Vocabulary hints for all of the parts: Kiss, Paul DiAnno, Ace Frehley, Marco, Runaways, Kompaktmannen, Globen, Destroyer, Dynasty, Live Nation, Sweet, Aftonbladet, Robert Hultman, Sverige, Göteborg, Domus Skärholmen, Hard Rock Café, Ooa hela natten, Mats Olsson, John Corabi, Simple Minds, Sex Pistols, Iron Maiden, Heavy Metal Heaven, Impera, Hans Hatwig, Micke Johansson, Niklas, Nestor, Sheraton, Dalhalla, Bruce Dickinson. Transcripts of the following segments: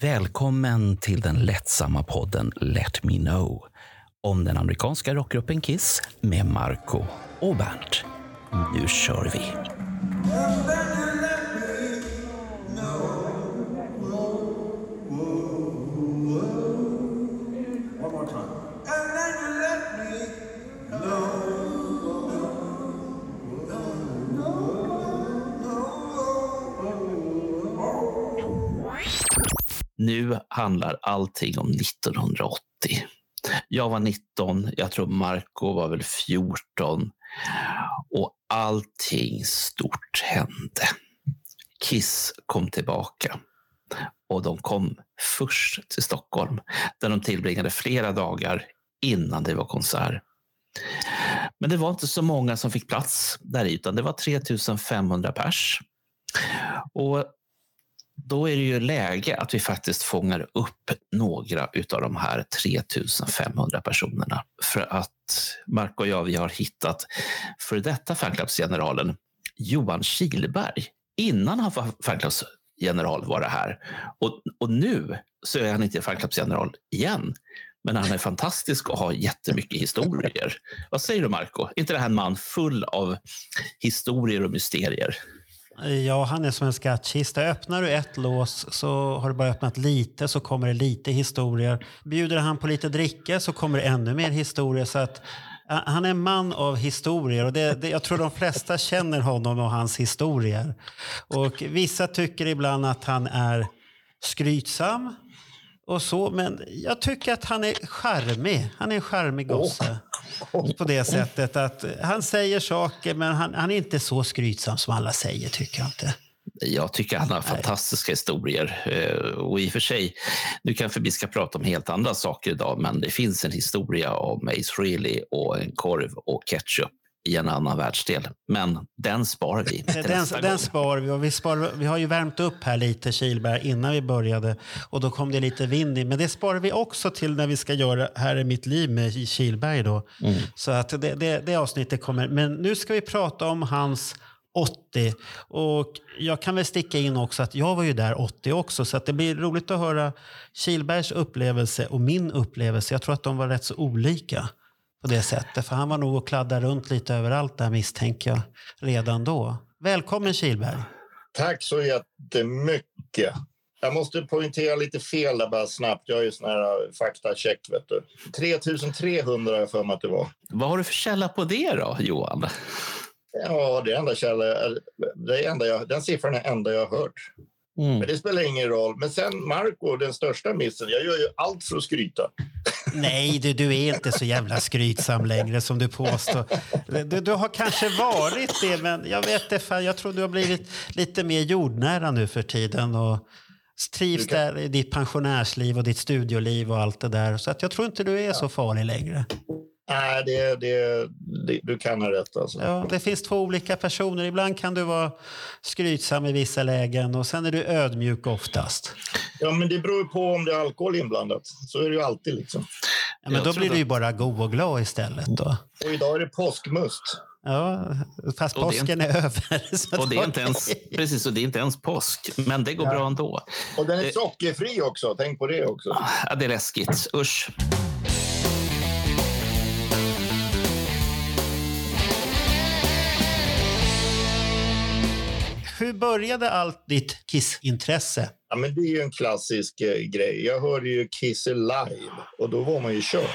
Välkommen till den lättsamma podden Let Me Know om den amerikanska rockgruppen Kiss med Marco och Bernt. Nu kör vi! Nu handlar allting om 1980. Jag var 19, jag tror Marco var väl 14. Och allting stort hände. Kiss kom tillbaka. Och de kom först till Stockholm, där de tillbringade flera dagar innan det var konsert. Men det var inte så många som fick plats där, utan det var 3500 pers. Och då är det ju läge att vi faktiskt fångar upp några av de här 3500 personerna. För att Marco och jag, vi har hittat för detta fanclubsgeneralen Johan Kihlberg. Innan han var fanclubsgeneral var det här. Och nu så är han inte fanclubsgeneral igen. Men han är fantastisk och har jättemycket historier. Vad säger du, Marco? Inte det här en man full av historier och mysterier? Ja, han är som en skattkista. Öppnar du ett lås så har du bara öppnat lite, så kommer det lite historier. Bjuder han på lite dricka så kommer det ännu mer historier. Så att han är en man av historier, och jag tror de flesta känner honom och hans historier. Och vissa tycker ibland att han är skrytsam och så, men jag tycker att han är charmig. Han är en charmig gosse. På det sättet att han säger saker, men han är inte så skrytsam som alla säger, tycker jag inte. Jag tycker han har fantastiska historier, och i och för sig, nu kanske vi ska prata om helt andra saker idag, men det finns en historia om Ace Frehley och en korv och ketchup i en annan världsdel, men den sparar vi. Den sparar vi, och vi har ju värmt upp här lite Kihlberg innan vi började, och då kom det lite vind i, men det sparar vi också till när vi ska göra Här är mitt liv med Kihlberg då. Mm. Så att det avsnittet kommer, men nu ska vi prata om hans 80, och jag kan väl sticka in också att jag var ju där 80 också, så att det blir roligt att höra Kihlbergs upplevelse och min upplevelse. Jag tror att de var rätt så olika på det sättet, för han var nog och kladdade runt lite överallt där, misstänker jag, redan då. Välkommen Kihlberg. Tack så jättemycket. Jag måste poängtera lite fel där bara snabbt. Jag är ju sån här faktacheck, vet du. 3300 jag för mig att det var. Vad har du för källa på det då, Johan? Ja, den siffran är enda jag har hört. Mm. Men det spelar ingen roll. Men sen Marco, den största missen. Jag gör ju allt för att skryta. Nej, du är inte så jävla skrytsam längre som du påstår. Du har kanske varit det, men jag vet det fan. Jag tror du har blivit lite mer jordnära nu för tiden och trivs där i ditt pensionärsliv och ditt studioliv och allt det där. Så att jag tror inte du är så farlig längre. Nej, du kan ha rätt alltså. Ja, det finns två olika personer. Ibland kan du vara skrytsam i vissa lägen, och sen är du ödmjuk oftast. Ja, men det beror på om det är alkohol inblandat. Så är det ju alltid liksom. Ja, men då blir du ju bara god och glad istället då. Och idag är det påskmust. Ja, fast påsken är över. Så och det är inte ens, precis, och det är inte ens påsk. Men det går bra ändå. Och den är sockerfri också, tänk på det också. Ja, det är läskigt, usch. Hur började allt ditt Kiss-intresse? Ja, men det är ju en klassisk grej. Jag hörde ju Kiss live, och då var man ju körd.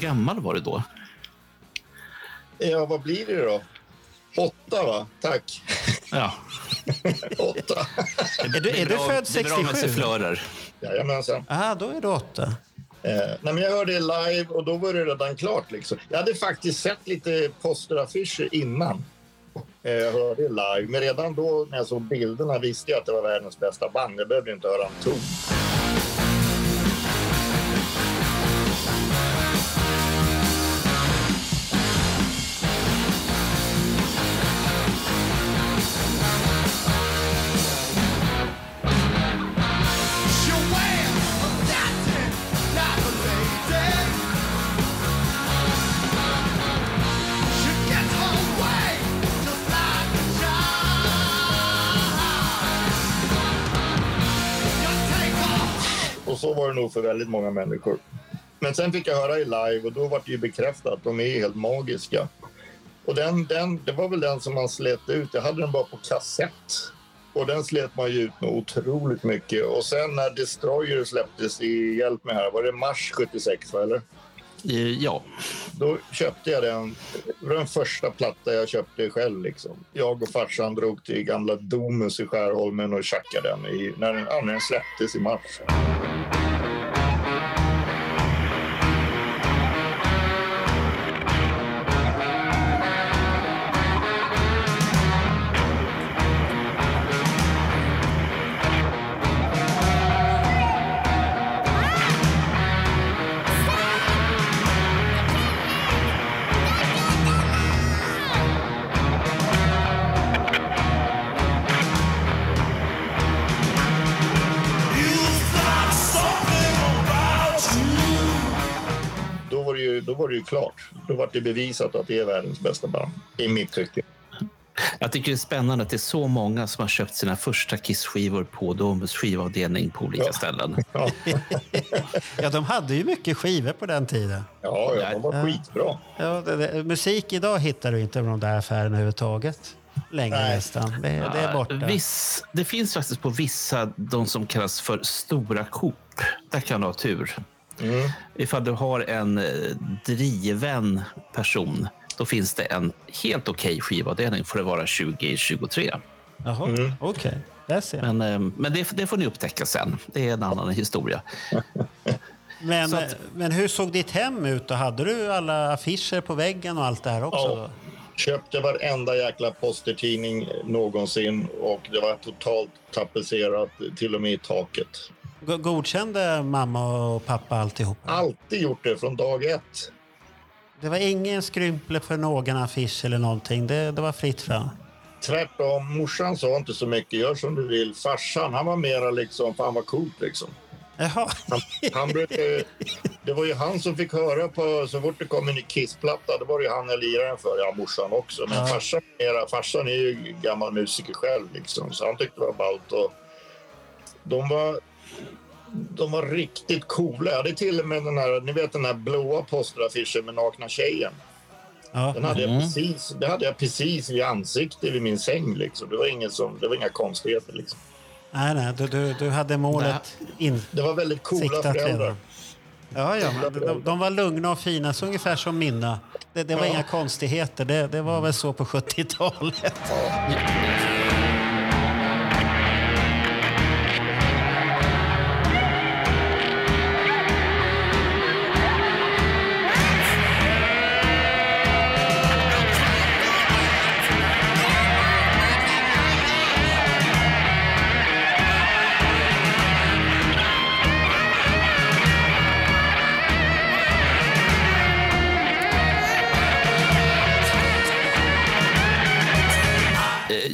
Gammal var det då? Ja, vad blir det då? 8 va? Tack. Ja. 8. Är du född 67? Jajamensan. Aha, då är det 8. Nej, men jag hörde live och då var det redan klart liksom. Jag hade faktiskt sett lite posteraffischer innan. hörde live. Men redan då när jag såg bilderna visste jag att det var världens bästa band. Jag behövde inte höra en ton. Så var det nog för väldigt många människor. Men sen fick jag höra i live och då var det ju bekräftat att de är helt magiska. Och det var väl den som man slet ut. Jag hade den bara på kassett. Och den slet man ju ut med otroligt mycket. Och sen när Destroyer släpptes i, hjälp mig här, var det mars 76 va, eller? Ja. Då köpte jag den. Det var den första platta jag köpte själv liksom. Jag och farsan drog till gamla Domus i Skärholmen och tjackade den när den släpptes i mars. Det är ju klart. Då var det bevisat att det är världens bästa band, i mitt tycke. Jag tycker det är spännande att det är så många som har köpt sina första Kiss-skivor på Domus skivavdelning på olika ställen. Ja. Ja, de hade ju mycket skivor på den tiden. Ja, ja, de var skitbra. Ja, musik idag hittar du inte i de där affärerna överhuvudtaget. Längre nästan. Det är borta. Det finns faktiskt på vissa, de som kallas för stora Coop. Där kan du ha tur. Mm. Ifall du har en driven person, då finns det en helt okej skivavdelning för att vara 20-23. Jaha, okej. Men det får ni upptäcka sen. Det är en annan historia. Men hur såg ditt hem ut då? Hade du alla affischer på väggen och allt det här också? Ja, köpte varenda jäkla postertidning någonsin och det var totalt tapetserat till och med i taket. Godkände mamma och pappa alltihop? Alltid gjort det från dag ett. Det var ingen skrymple för någon affisch eller någonting. Det var fritt fram. Tvärtom, morsan sa inte så mycket. Gör som du vill. Farsan, han var mera liksom, fan vad coolt liksom. Jaha. Han brukade, det var ju han som fick höra på, så fort det kom en Kiss-platta, det var ju han jag lirade för. Ja, morsan också. Men farsan är ju gammal musiker själv liksom. Så han tyckte det var ballt och de var riktigt coola. Jag hade till och med den här, ni vet den här blåa posteraffischen med nakna tjejen. Ja. Det hade jag precis i ansiktet vid min säng liksom. Det var inga konstigheter liksom. Nej, du hade målet in. Det var väldigt coola föräldrar. Ja, de var lugna och fina, så ungefär som mina. Det var inga konstigheter. Det var väl så på 70-talet. Ja.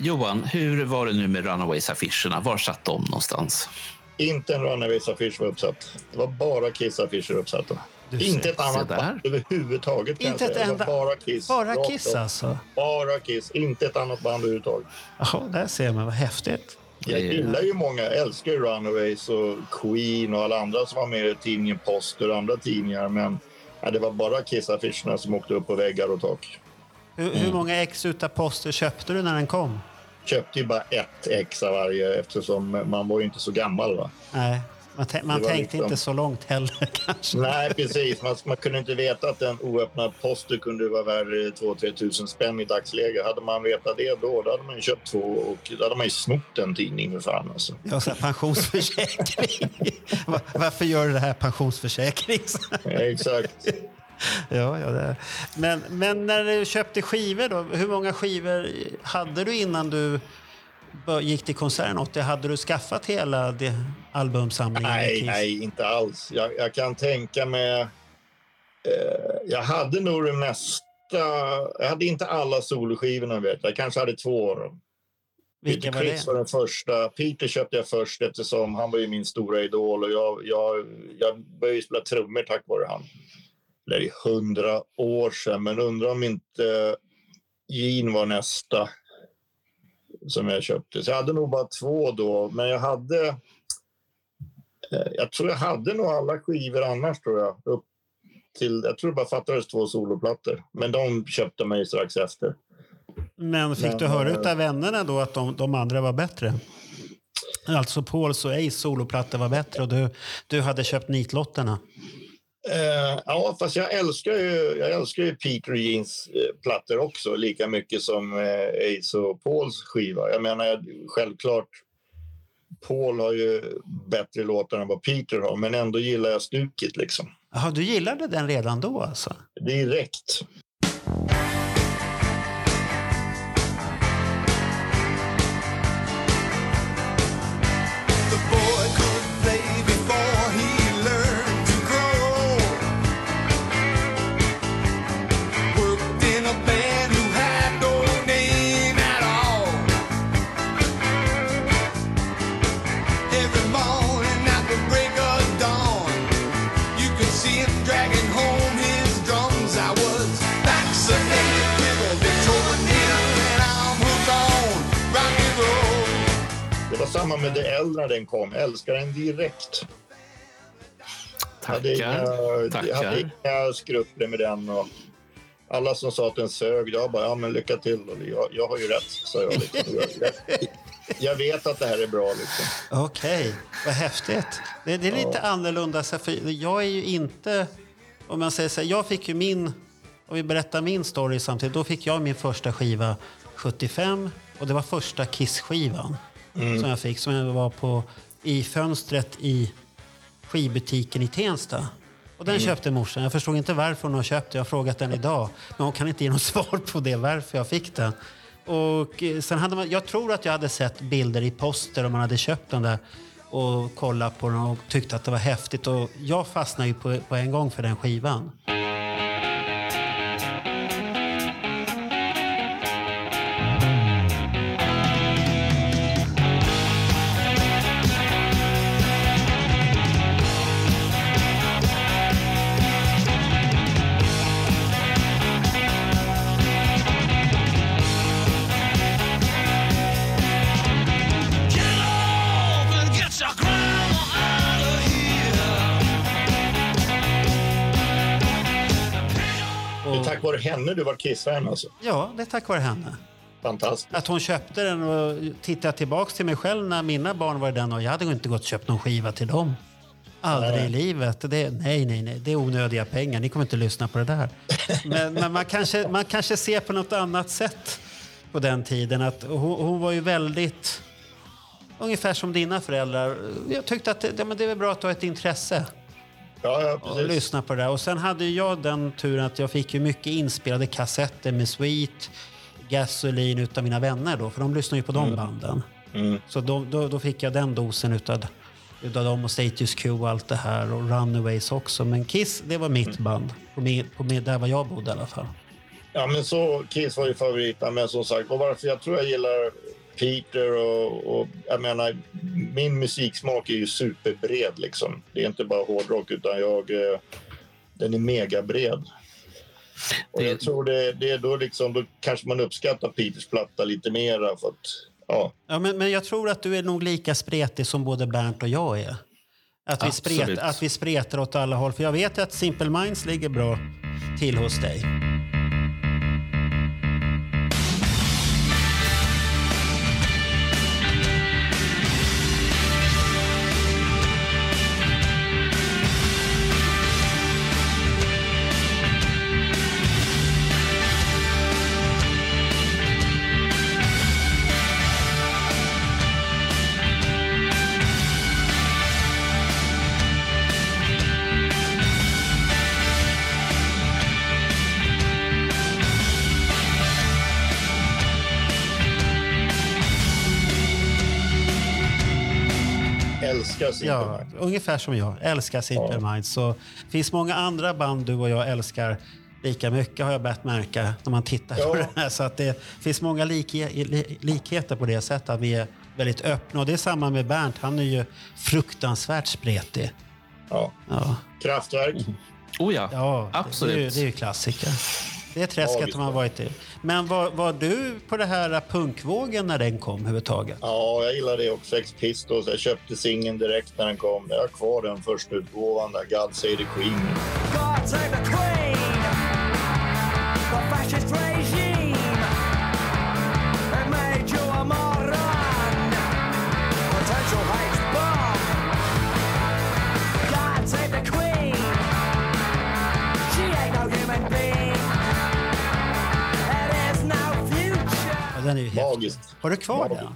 Johan, hur var det nu med Runaways-affischerna? Var satt de någonstans? Inte en Runaways-affisch var uppsatt. Det var bara Kiss-affischer uppsatta. Inte ett annat band överhuvudtaget. Inte ett enda. Bara Kiss. Bara Kiss alltså? Bara Kiss. Inte ett annat band överhuvudtaget. Ja, där ser man. Vad häftigt. Jag gillar ju många. Jag älskar Runaways och Queen och alla andra som var med i tidningen Post och andra tidningar. Men det var bara Kiss-affischerna som åkte upp på väggar och tak. Hur många ex utav poster köpte du när den kom? Köpte ju bara ett ex av varje eftersom man var ju inte så gammal va? Nej, man tänkte liksom inte så långt heller kanske. Nej, precis. Man kunde inte veta att en oöppnad poster kunde vara värd 2-3 tusen spänn i dagsläget. Hade man vetat det då hade man ju köpt två och då hade man ju snott en tidning för fan alltså. Ja, så här pensionsförsäkring. Varför gör du det här pensionsförsäkring? Ja, exakt. Ja, det är. Men när du köpte skivor då, hur många skivor hade du innan du gick till konserten? Och hade du skaffat hela det albumsamlingen? Nej, inte alls. Jag kan tänka mig... jag hade nog det mesta... Jag hade inte alla soloskivorna, vet jag. Jag kanske hade två av dem. Vilka var det? Peter Criss var den första. Peter köpte jag först eftersom han var ju min stora idol. Och jag började spela trummor tack vare han. Det är 100 år sedan. Men undrar om inte Gene var nästa som jag köpte. Så jag hade nog bara två då. Men jag hade... Jag tror jag hade nog alla skivor annars, tror jag. Upp till, jag tror det bara fattades 2 soloplattor. Men de köpte mig strax efter. Men fick du höra ut av vännerna då att de andra var bättre? Alltså Pauls och Ace soloplattor var bättre och du hade köpt nitlotterna. Ja, fast jag älskar ju Peter Jeans plattor också lika mycket som Ace och Pauls skiva. Jag menar, självklart Paul har ju bättre låtar än vad Peter har, men ändå gillar jag stuket liksom. Jaha, du gillade den redan då alltså? Direkt. Samma med det äldre den kom. Älskar den direkt. Tackar. Jag hade inga skrupler med den. Och alla som sa att den sög, jag bara, ja men lycka till. Jag har ju rätt, sa jag. Jag vet att det här är bra liksom. Okej, vad häftigt. Det är lite annorlunda. För jag är ju inte, om man säger så här, jag fick ju min, om vi berättar min story samtidigt, då fick jag min första skiva 75 och det var första Kiss-skivan. Mm. Som jag fick, som jag var på i fönstret i skibutiken i Tensta. Och den köpte morsan. Jag förstod inte varför hon har köpt det. Jag har frågat den idag. Men hon kan inte ge något svar på det, varför jag fick den. Och sen hade jag tror att jag hade sett bilder i poster om man hade köpt den där. Och kollat på den och tyckte att det var häftigt. Och jag fastnade ju på en gång för den skivan. Henne, du var Kiss-fan alltså. Ja, det är tack vare henne. Fantastiskt. Att hon köpte den och tittade tillbaka till mig själv när mina barn var den och jag hade inte gått och köpt någon skiva till dem. Aldrig i livet. Nej. Det är onödiga pengar. Ni kommer inte lyssna på det där. Men man kanske ser på något annat sätt på den tiden. Att hon var ju väldigt ungefär som dina föräldrar. Jag tyckte att det var bra att ha ett intresse. Ja, precis. Och lyssna på det där. Och sen hade jag den turen att jag fick ju mycket inspelade kassetter med Sweet, Gasoline utav mina vänner då, för de lyssnar ju på de banden. Mm. Så då fick jag den dosen utav dem och Status Quo och allt det här och Runaways också, men Kiss, det var mitt band på där var jag bodde i alla fall. Ja, men så Kiss var ju favoriten, men som sagt, och varför jag tror jag gillar Peter och jag menar, min musiksmak är ju superbred liksom. Det är inte bara hårdrock utan den är mega bred. Och jag tror det är då liksom, då kanske man uppskattar Peters platta lite mera för att, ja men jag tror att du är nog lika spretig som både Bernt och jag är. Att vi spretar åt alla håll, för jag vet att Simple Minds ligger bra till hos dig. älskar Simple Minds. Ja, ungefär som jag älskar Simple Minds. Så finns många andra band du och jag älskar lika mycket, har jag börjat märka när man tittar på det här. Så att det finns många likheter på det sättet, att vi är väldigt öppna. Och det är samma med Bernt, han är ju fruktansvärt spretig. Ja. Kraftverk. Oh ja, absolut. Det är ju klassiker. Det är träsket man har varit i. Men var du på det här punkvågen när den kom överhuvudtaget? Ja, jag gillade det också. Sex Pistols. Jag köpte singeln direkt när den kom. Jag har kvar den första utgåvan där. God Save the Queen. God Save the Queen. The fascist regime. It made you a moron. Potential hate bomb. God Save the Queen. She ain't no human being. Magiskt. Har du kvar den?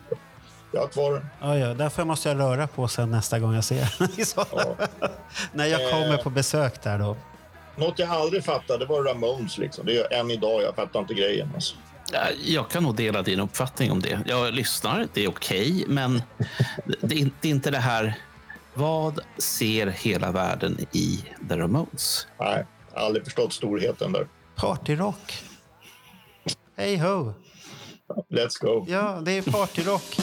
Jag har kvar den. Ja, därför måste jag röra på sen nästa gång jag ser när jag kommer på besök där då. Något jag aldrig fattade, det var Ramones liksom. Det är än idag, jag fattar inte grejen alltså. Jag kan nog dela din uppfattning om det. Jag lyssnar, det är okej, men det är inte det här. Vad ser hela världen i The Ramones? Nej, jag har aldrig förstått storheten där. Partyrock. Hey ho. Let's go. Ja, det är partyrock.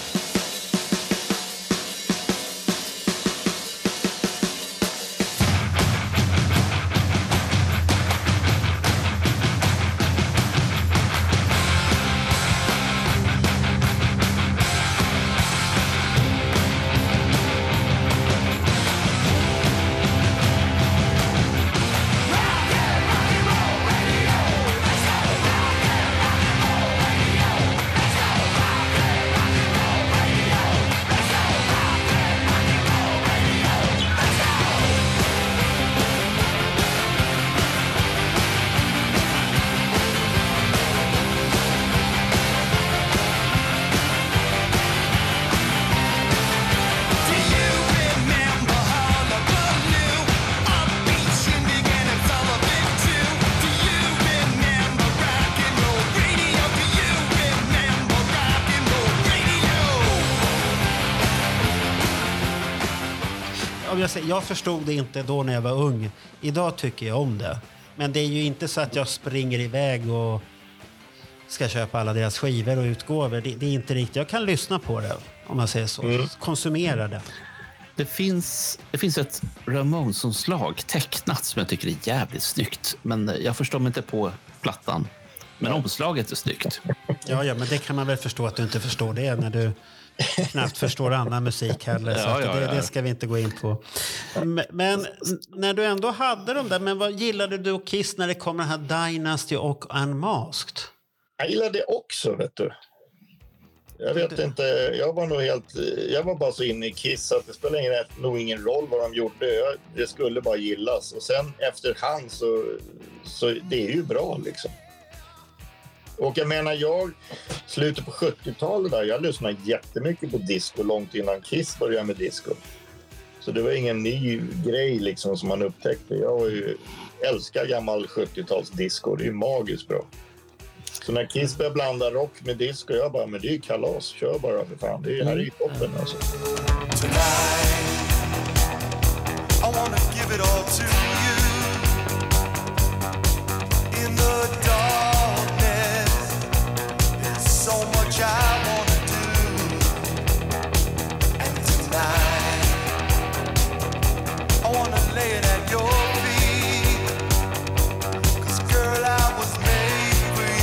Jag förstod det inte då när jag var ung. Idag tycker jag om det. Men det är ju inte så att jag springer iväg och ska köpa alla deras skivor och utgåvor. Det är inte riktigt. Jag kan lyssna på det, om man säger så. Konsumera det. Det finns ett Ramones-omslag tecknat som jag tycker är jävligt snyggt. Men jag förstår mig inte på plattan. Men omslaget är snyggt. Ja, men det kan man väl förstå att du inte förstår det när du knappt förstår annan musik heller, så det ska vi inte gå in på. Men när du ändå hade de där, men vad gillade du och Kiss när det kom den här Dynasty och Unmasked? Jag gillade det också, vet du. Jag vet inte, jag var bara så inne i Kiss att det spelade nog ingen roll vad de gjorde. Det skulle bara gillas, och sen efterhand så det är ju bra liksom. Och jag menar, slutet på 70-talet där, jag lyssnade jättemycket på disco långt innan Kiss började med disco. Så det var ingen ny grej liksom som man upptäckte. Jag älskar gammal 70-tals disco, det är ju magiskt bra. Så när Kiss började blanda rock med disco, jag bara, men det är ju kalas, kör bara för fan, det är ju här i toppen alltså. Tonight, I wanna give it all to you. In the dark. So much I want to do, and tonight I want to lay it at your feet, 'cause girl I was made for you,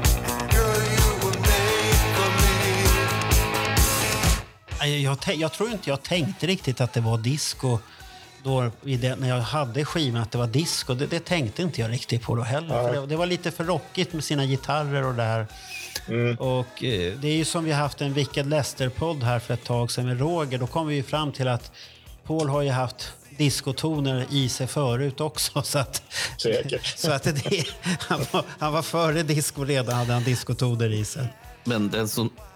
and girl you were made for me. Jag tror inte jag tänkte riktigt att det var disco då, när jag hade skivan, att det var disco. Det tänkte inte jag riktigt på då heller. För det var lite för rockigt med sina gitarrer och det här. Och det är ju som vi har haft en Wicked Lester-podd här för ett tag sedan med Roger. Då kom vi ju fram till att Paul har ju haft diskotoner i sig förut också. Så att det, han var före disco redan, hade han diskotoner i sig. Men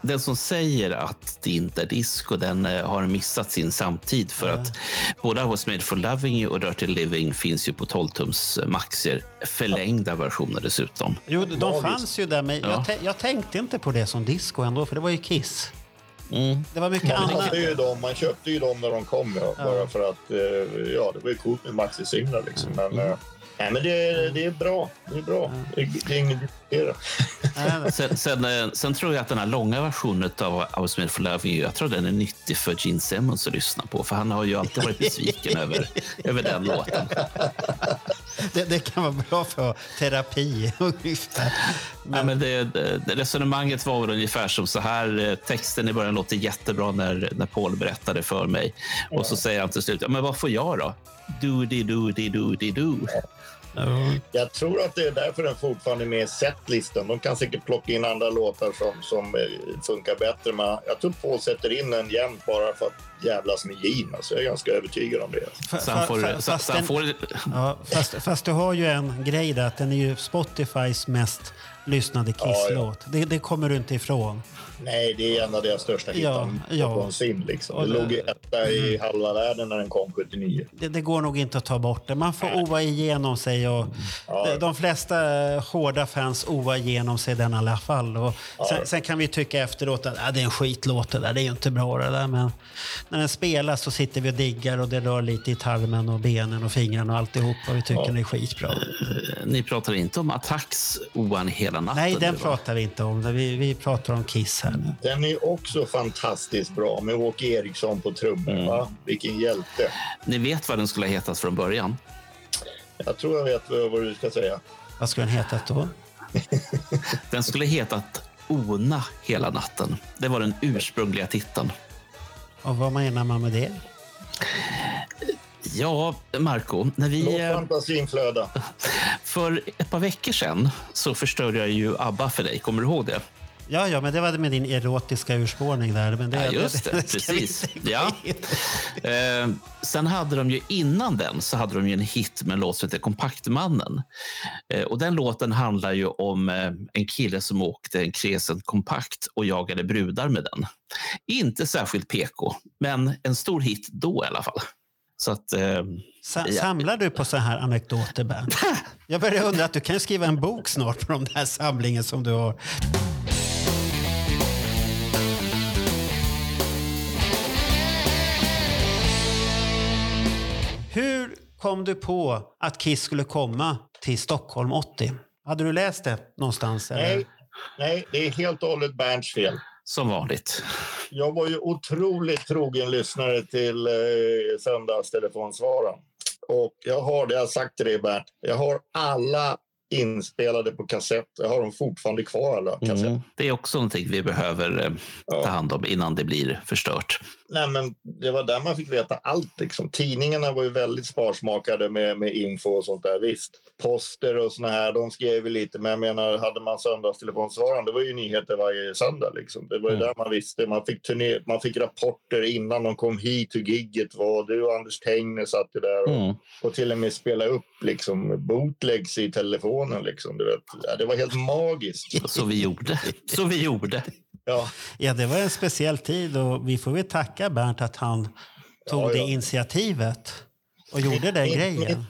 den som säger att det inte är disco, den har missat sin samtid. För att både I Was Made for Loving You och Dirty Living finns ju på 12-tums Maxer, förlängda versioner dessutom. Jo, de fanns ju där, men jag tänkte inte på det som disco ändå, för det var ju Kiss. Mm. Det var mycket annat. Man köpte ju dem när de kom, bara för att det var ju coolt med maxi-singlar liksom. Men, nej, men det är bra. Det är bra. Det är inget att sen tror jag att den här långa versionen av I Was Made for Love, jag tror den är nyttig för Gene Simmons att lyssna på. För han har ju alltid varit besviken över den låten. Det kan vara bra för terapi. Men det resonemanget var ungefär som så här. Texten i början låter jättebra när Paul berättade för mig. Och så säger han till slut, men vad får jag då? Do-di-do-di-do-di-do. Mm. Jag tror att det är därför den fortfarande är med i setlistan. De kan säkert plocka in andra låtar som funkar bättre. Men jag tror Paul sätter in en jämnt bara för att jävlas med Gene. Så jag är ganska övertygad om det. Fast du har ju en grej där, att den är ju Spotifys mest lyssnade Kiss-låt. Ja. Det kommer du inte ifrån. Nej, det är en av deras största hittan på en sim. Liksom. Det låg etta i halva världen när den kom 79. Det går nog inte att ta bort det. Man får oa igenom sig. Och de flesta hårda fans oa igenom sig den i alla fall. Och sen kan vi tycka efteråt att det är en skitlåt det där. Det är ju inte bra det där. Men när den spelas så sitter vi och diggar och det rör lite i tarmen och benen och fingrarna och alltihop. Och vi tycker det är skitbra. Ni pratar inte om Attacks oan hela natten? Nej, den pratar vi inte om. Vi pratar om Kiss här. Den är också fantastiskt bra med Åke Eriksson på trummor, va? Vilken hjälte. Ni vet vad den skulle ha hetat från början? Jag tror jag vet vad du ska säga. Vad skulle den hetat då? Den skulle hetat Ona hela natten. Det var den ursprungliga titeln. Och vad menar man med det? Ja, Marco, när vi... Låt fantasin flöda. För ett par veckor sedan så förstörde jag ju Abba för dig. Kommer du ihåg det? Ja, men det var med din erotiska urspårning där. Men det, just det, precis. Ja. Sen hade de ju innan den så hade de ju en hit med en låt som heter Kompaktmannen. Och den låten handlar ju om en kille som åkte en kresent kompakt och jagade brudar med den. Inte särskilt PK, men en stor hit då i alla fall. Så att, samlar du på så här anekdoter, Bernt? Jag började undra att du kan skriva en bok snart på de där samlingen som du har... Hur kom du på att Kiss skulle komma till Stockholm 80? Hade du läst det någonstans? Eller? Nej, det är helt och hållet Bernts fel. Som vanligt. Jag var ju otroligt trogen lyssnare till söndagstelefonsvaran. Och jag har sagt till dig, Bernt. Jag har alla inspelade på kassett. Jag har dem fortfarande kvar, alla kassett. Det är också någonting vi behöver ta hand om innan det blir förstört. Nej, men det var där man fick veta allt liksom. Tidningarna var ju väldigt sparsmakade med info och sånt där, visst. Poster och såna här, de skrev ju lite, men jag menar, hade man söndagstelefonsvararen, det var ju nyheter varje söndag liksom. Det var ju där man visste, man fick rapporter innan de kom hit hur gigget var. Du och Anders Tegner satt ju där och till och med spelade upp liksom bootlegs i telefonen liksom, du vet. Ja, det var helt magiskt. Så vi gjorde. Ja, det var en speciell tid och vi får väl tacka Bernt att han tog det initiativet och gjorde den grejen.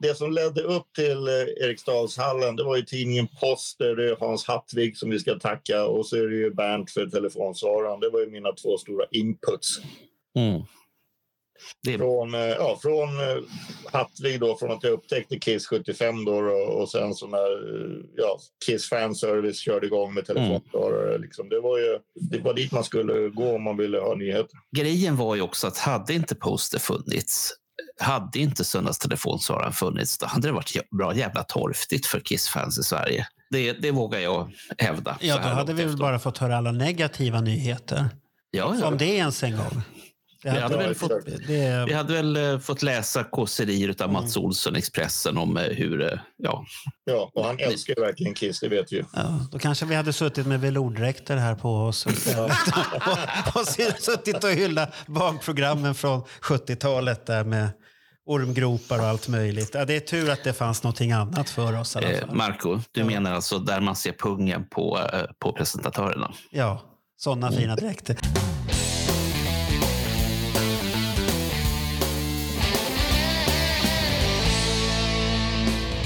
Det som ledde upp till Eriksdalshallen, det var ju tidningen Poster, det är Hans Hatwig som vi ska tacka, och så är det ju Bernt för telefonsvararen. Det var ju mina två stora inputs. Från Hatwig då, från att jag upptäckte Kiss 75 då, och sen så när Kiss fanservice körde igång med telefonsvarare liksom, det var dit man skulle gå om man ville ha nyheter. Grejen var ju också att hade inte Poster funnits, hade inte söndagstelefonsvararen funnits, då hade det varit bra jävla torftigt för Kiss-fans i Sverige. Det vågar jag hävda. Ja, då hade vi väl bara fått höra alla negativa nyheter. Som det ens en gång. Vi hade väl fått läsa kosserier av Mats Olsson Expressen om hur... Ja, och han älskar ju verkligen Kiss, det vet vi. Ja, då kanske vi hade suttit med velourdräkter här på oss och suttit och hylla barnprogrammen från 70-talet där med ormgropar och allt möjligt. Ja, det är tur att det fanns någonting annat för oss. Marco, du menar alltså där man ser pungen på presentatörerna? Ja, sådana fina dräkter.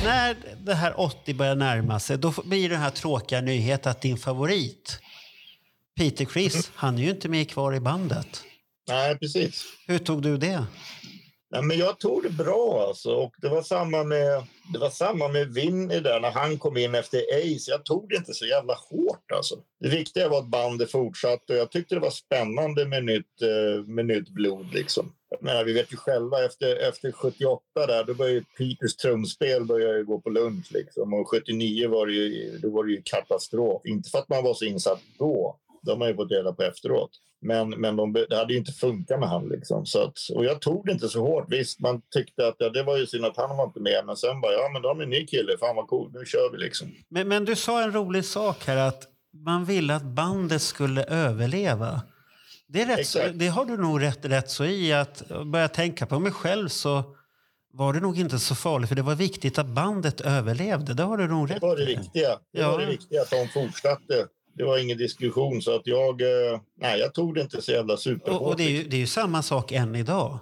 När det här 80 börjar närma sig, då blir det den här tråkiga nyheten att din favorit Peter Criss, han är ju inte med kvar i bandet. Nej, precis. Hur tog du det? Ja, men jag tog det bra alltså. Och det var samma med Vinny där när han kom in efter Ace. Jag tog det inte så jävla hårt alltså. Det viktiga var att bandet fortsatte och jag tyckte det var spännande med nytt blod liksom. Men vi vet ju själva efter 78 där då började Peters trumspel började gå på lunch liksom, och 79 var det ju katastrof. Inte för att man var så insatt då. De har ju fått dela på efteråt. Men det hade ju inte funkat med han liksom. Så att, och jag tog det inte så hårt. Visst, man tyckte att ja, det var ju synd att han var inte med. Men sen bara, ja men då har vi en ny kille. Fan vad cool, nu kör vi liksom. Men du sa en rolig sak här. Att man ville att bandet skulle överleva. Det, är rätt så, det har du nog rätt så i. Att börja tänka på mig själv så var det nog inte så farligt. För det var viktigt att bandet överlevde. Det har du nog rätt i. Det var det viktiga. Det var det viktiga att de fortsatte. Det var ingen diskussion så att jag tog det inte så jävla superhårt. Och det är ju samma sak än idag.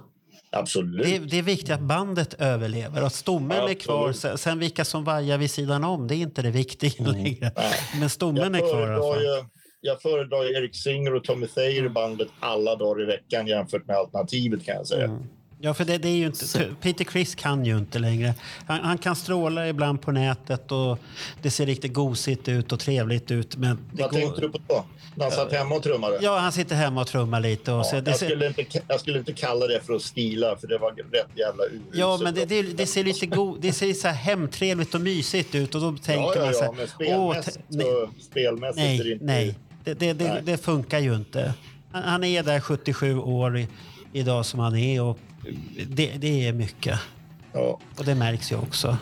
Absolut. Det är viktigt att bandet överlever och att stommen är kvar. Sen vilka som vajar vid sidan om, det är inte det viktiga längre. Men stommen är kvar i alla fall. Jag föredrar Eric Singer och Tommy Thayer i bandet alla dagar i veckan jämfört med alternativet kan jag säga. Mm. Ja, för det är ju inte... Peter Criss kan ju inte längre. Han kan stråla ibland på nätet och det ser riktigt gosigt ut och trevligt ut. Men vad tänkte du på då? Han satt hemma och trummade? Ja, han sitter hemma och trummar lite. Och så, jag skulle inte kalla det för att stila, för det var rätt jävla uruset. Ja, men det ser lite det ser så här hemtrevligt och mysigt ut och då tänker man så här... Ja, men spelmässigt är det inte... Nej, det funkar ju inte. Han är där 77 år idag som han är och det är mycket. Ja. Och det märks ju också.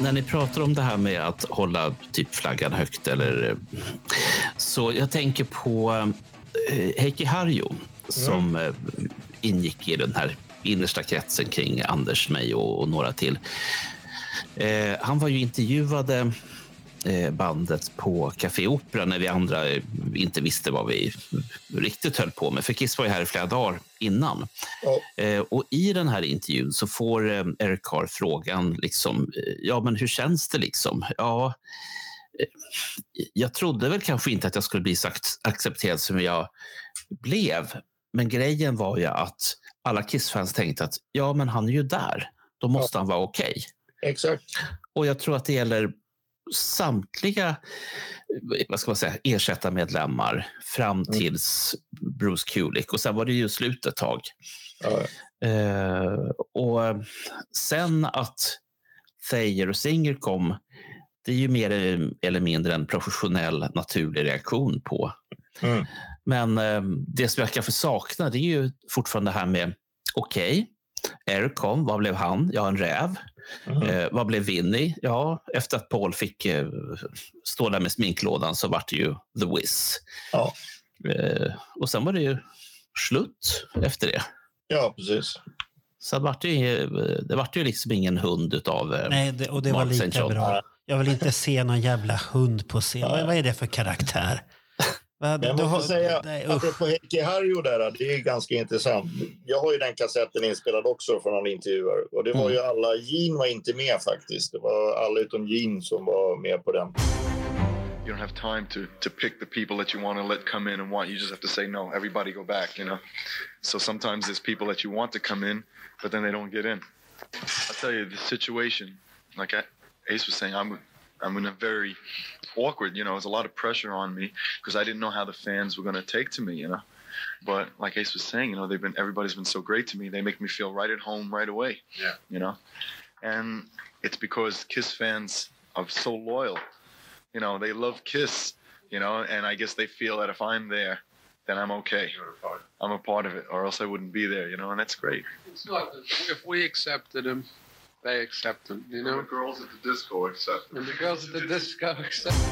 När ni pratar om det här med att hålla typ flaggan högt eller så, jag tänker på Heikki Harju som ingick i den här innersta kretsen kring Anders, mig och några till. Han var ju intervjuade bandet på Café Opera när vi andra inte visste vad vi riktigt höll på med. För Kiss var ju här i flera dagar innan. Och i den här intervjun så får Eric Carr frågan liksom, ja men hur känns det liksom? Ja, jag trodde väl kanske inte att jag skulle bli så accepterad som jag blev. Men grejen var ju att alla Kiss-fans tänkte att ja men han är ju där. Då måste han vara okej. Exakt. Och jag tror att det gäller samtliga, vad ska man säga, ersättarmedlemmar fram tills Bruce Kulick, och sen var det ju slut ett tag. Och sen att Thayer och Singer kom, det är ju mer eller mindre en professionell naturlig reaktion på. Men det som jag kanske saknar, det är ju fortfarande det här med okej, Eric kom, vad blev han? Ja, en räv. Vad blev Vinny? Ja, efter att Paul fick stå där med sminklådan så var det ju The Wiz. Ja. Och sen var det ju slut efter det. Ja, precis. Så det var ju liksom ingen hund utav nej, det var lika Central. Bra. Jag vill inte se någon jävla hund på scen. Ja. Vad är det för karaktär? Jag måste säga att på Heikki Harju där, det är ganska intressant. Jag har ju den kassetten inspelad också från någon intervjuer. Och det var ju alla, Gene var inte med faktiskt. Det var alla utom Gene som var med på den. You don't have time to pick the people that you want to let come in and want. You just have to say no, everybody go back, you know. So sometimes there's people that you want to come in, but then they don't get in. I'll tell you the situation, like Ace was saying, I'm in a very awkward, you know, there's a lot of pressure on me because I didn't know how the fans were going to take to me, you know. But like Ace was saying, you know, everybody's been so great to me. They make me feel right at home right away, you know. And it's because Kiss fans are so loyal, you know, they love Kiss, you know, and I guess they feel that if I'm there, then I'm okay. I'm a part of it, or else I wouldn't be there, you know, and that's great. It's like if we accepted him, they accept him, you know. And the girls at the disco accept him. And the girls at the disco accept him.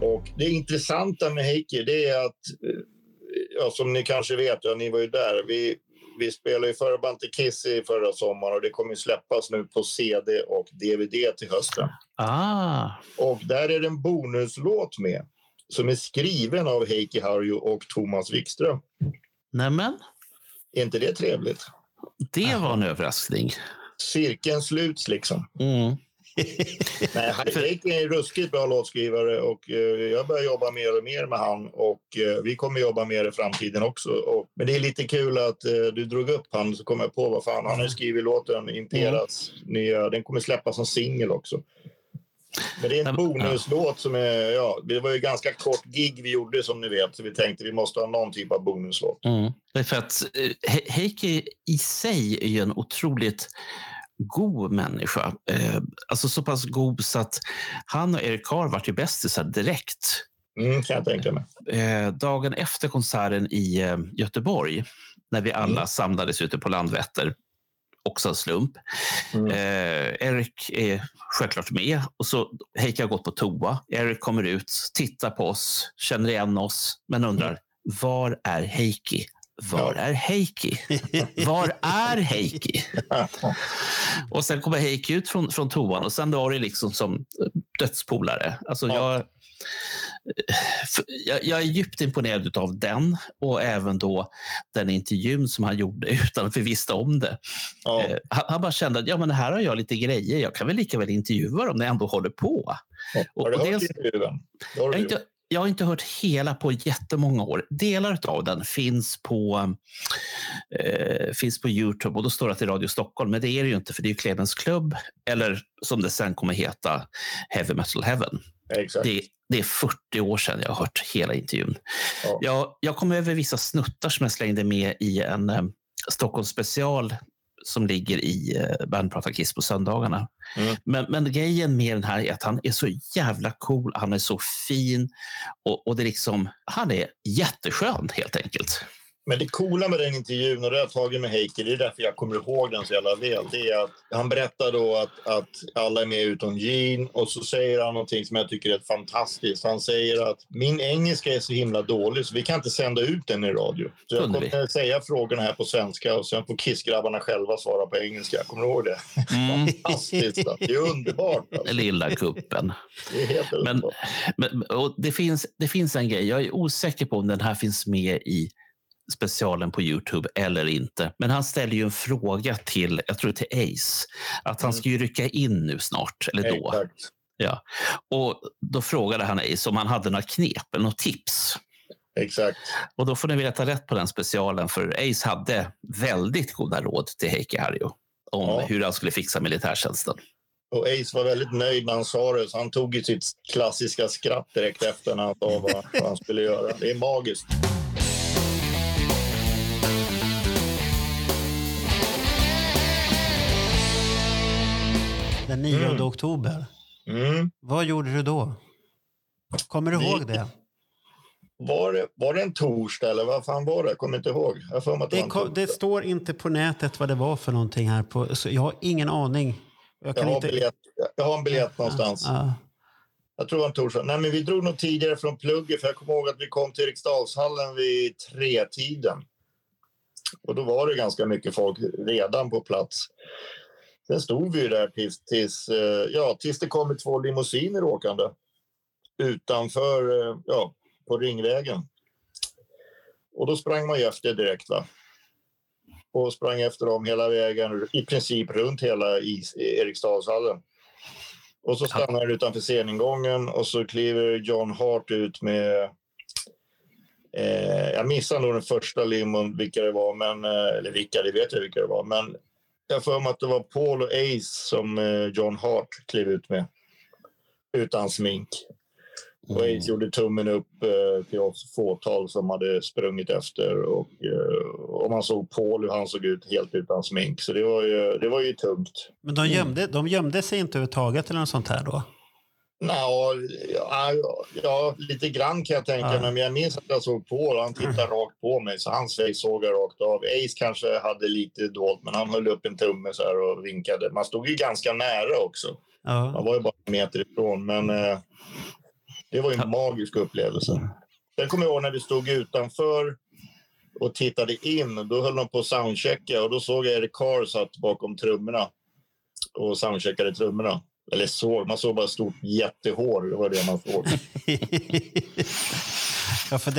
Och det intressanta med Heikki, det är att, ja, som ni kanske vet, ja, ni var ju där, vi spelade ju förband till Kiss i förra sommaren och det kommer ju släppas nu på CD och DVD till hösten. Ah. Och där är det en bonuslåt med som är skriven av Heikki Harju och Thomas Wikström. Nämen. Är inte det trevligt? Det var en överraskning. Cirkeln sluts liksom. Mm. Nej, Heikki är en ruskigt bra låtskrivare och jag börjar jobba mer och mer med han och vi kommer jobba mer i framtiden också. Men det är lite kul att du drog upp han, så kommer jag på vad fan. Han har skrivit låten Imperats nya, den kommer släppas som singel också. Men det är en bonuslåt som är, ja, det var ju ganska kort gig vi gjorde som ni vet, så vi tänkte vi måste ha någon typ av bonuslåt. Mm. Det är för att Heikki i sig är ju en otroligt god människa, alltså så pass god så att han och Eric Carr vart ju bästisar direkt. Kan jag tänka mig. Dagen efter konserten i Göteborg, när vi alla samlades ute på Landvetter, också en slump. Eric är självklart med och så Heikki har gått på toa. Eric kommer ut, tittar på oss, känner igen oss, men undrar, var är Heikki? Var är Heikki? Var är Heikki? Och sen kommer Heikki ut från toan och sen var det liksom som dödspolare. Alltså jag är djupt imponerad av den och även då den intervjun som han gjorde utan att vi visste om det. Ja. Han bara kände att ja, men här har jag lite grejer. Jag kan väl lika väl intervjua dem när jag ändå håller på. Ja. Har du och hört intervjun? Jag har inte hört hela på jättemånga år. Delar av den finns på YouTube och då står det till Radio Stockholm. Men det är det ju inte, för det är ju Klebens klubb, eller som det sen kommer heta, Heavy Metal Heaven. Exakt. Det är 40 år sedan jag har hört hela intervjun. Ja. Jag kom över vissa snuttar som jag slängde med i en Stockholms special som ligger i Bandprata Kiss på söndagarna. Men grejen med den här är att han är så jävla cool, han är så fin och det är liksom, han är jätteskön helt enkelt. Men det coola med den intervjun, och det har jag tagit med Heikki, det är därför jag kommer ihåg den så jävla väl, det är att han berättar då att alla är med utom Gene, och så säger han någonting som jag tycker är fantastiskt. Han säger att min engelska är så himla dålig så vi kan inte sända ut den i radio. Så jag kommer säga frågorna här på svenska och sen får kissgrabbarna själva svara på engelska. Kommer du ihåg det? Fantastiskt. Det är underbart. Alltså. Lilla kuppen. Det är helt underbart. Men och det finns en grej, jag är osäker på om den här finns med i specialen på YouTube eller inte. Men han ställer ju en fråga till, jag tror till Ace, att han ska ju rycka in nu snart, eller då. Exakt. Ja. Och då frågade han Ace om han hade några knep eller några tips. Exakt. Och då får ni veta rätt på den specialen, för Ace hade väldigt goda råd till Heikki Harju om hur han skulle fixa militärtjänsten. Och Ace var väldigt nöjd när han sa det, så han tog ju sitt klassiska skratt direkt efter när han sa vad han skulle göra. Det är magiskt. Den 9 oktober. Vad gjorde du då? Kommer du ihåg det? Var det en torsdag eller vad fan var det? Jag kommer inte ihåg. Det står inte på nätet vad det var för någonting här. Så jag har ingen aning. Jag har en biljett någonstans. Jag tror det var en torsdag. Nej, men vi drog nog tidigare från plugget, för jag kommer ihåg att vi kom till Eriksdalshallen vid 3-tiden. Och då var det ganska mycket folk redan på plats. Sen stod vi där tills det kom 2 limousiner åkande utanför, ja, på Ringvägen. Och då sprang man ju efter direkt, va? Och sprang efter dem hela vägen, i princip runt hela Eriksdalshallen. Och så stannade det utanför sceningången och så kliver John Hart ut med... jag missade nog den första limon, vilka det var, det vet jag vilka det var, men... Jag för mig att det var Paul och Ace som John Hart klev ut med. Utan smink. Och Ace gjorde tummen upp till oss fåtal som hade sprungit efter. Och man såg Paul hur han såg ut helt utan smink. Så det var ju tungt. Men de gömde sig inte överhuvudtaget eller något sånt här då? Ja, lite grann kan jag tänka mig, men jag minns att jag såg på och han tittade rakt på mig, så hans face såg jag rakt av. Ace kanske hade lite dolt, men han höll upp en tumme så här och vinkade. Man stod ju ganska nära också. Ja. Man var ju bara en meter ifrån, men det var ju en magisk upplevelse. Sen kommer jag ihåg när vi stod utanför och tittade in, då höll de på att soundchecka och då såg jag Eric Carr satt bakom trummorna och soundcheckade trummorna. Eller så, man såg bara stort jättehår, det var det man såg. Ja, för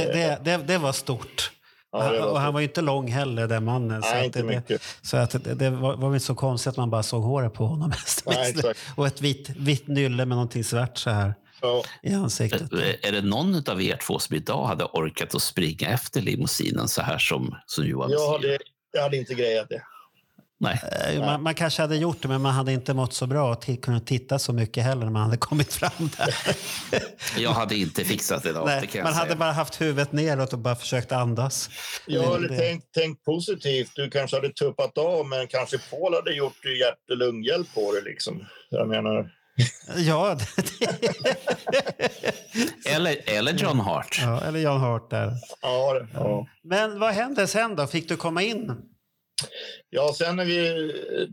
det var stort. Ja, det var och han var ju inte lång heller, den mannen. Nej, så inte mycket. Så att det var inte så konstigt att man bara såg håret på honom. Nej, exakt. Och ett vitt nylle med någonting svart så här i ansiktet. Är det någon av er två som idag hade orkat att springa efter limousinen så här som Johan säger? Jag hade inte grejat det. Nej. Man kanske hade gjort det, men man hade inte mått så bra och kunnat titta så mycket heller när man hade kommit fram där. Jag hade inte fixat det då. Nej, man hade bara haft huvudet neråt och bara försökt andas. Jag hade tänkt positivt. Du kanske hade tuppat av, men kanske Paul hade gjort hjärt- och lunghjälp på det liksom. Jag menar... Ja. eller John Hart. Ja, eller John Hart där. Ja. Men vad hände sen då? Fick du komma in? Ja, sen när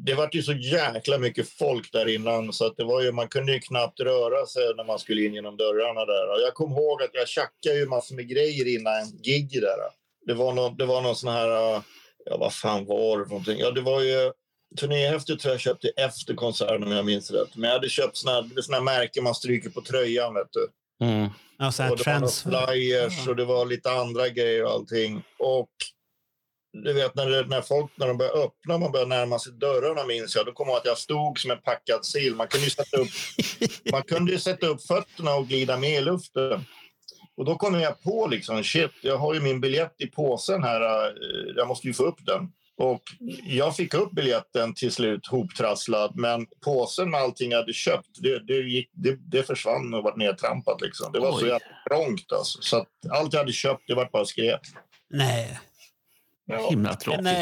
det var ju så jäkla mycket folk där innan så att det var ju, man kunde ju knappt röra sig när man skulle in genom dörrarna där. Och jag kom ihåg att jag tjackade ju massor med grejer innan gig där. Det var någon sån här, ja vad fan var det för någonting? Ja, det var ju turnéhäftigt, tror jag köpte efter konserten om jag minns rätt. Men jag hade köpt såna här märken man stryker på tröjan, vet du. Mm. Ja, så här och det var några flyers och det var lite andra grejer och allting. Och du vet, när de börjar öppna, man börjar närma sig dörrarna, minns jag. Då kom jag att jag stod som en packad sil. Man kunde ju sätta upp fötterna och glida med i luften. Och då kom jag på liksom, shit, jag har ju min biljett i påsen här. Jag måste ju få upp den. Och jag fick upp biljetten till slut hoptrasslad. Men påsen med allting jag hade köpt, det försvann och var nedtrampat liksom. Det var så jävla trångt alltså. Så att allt jag hade köpt, det var bara skräp. Nej. Ja. Himla tråkigt. Nej,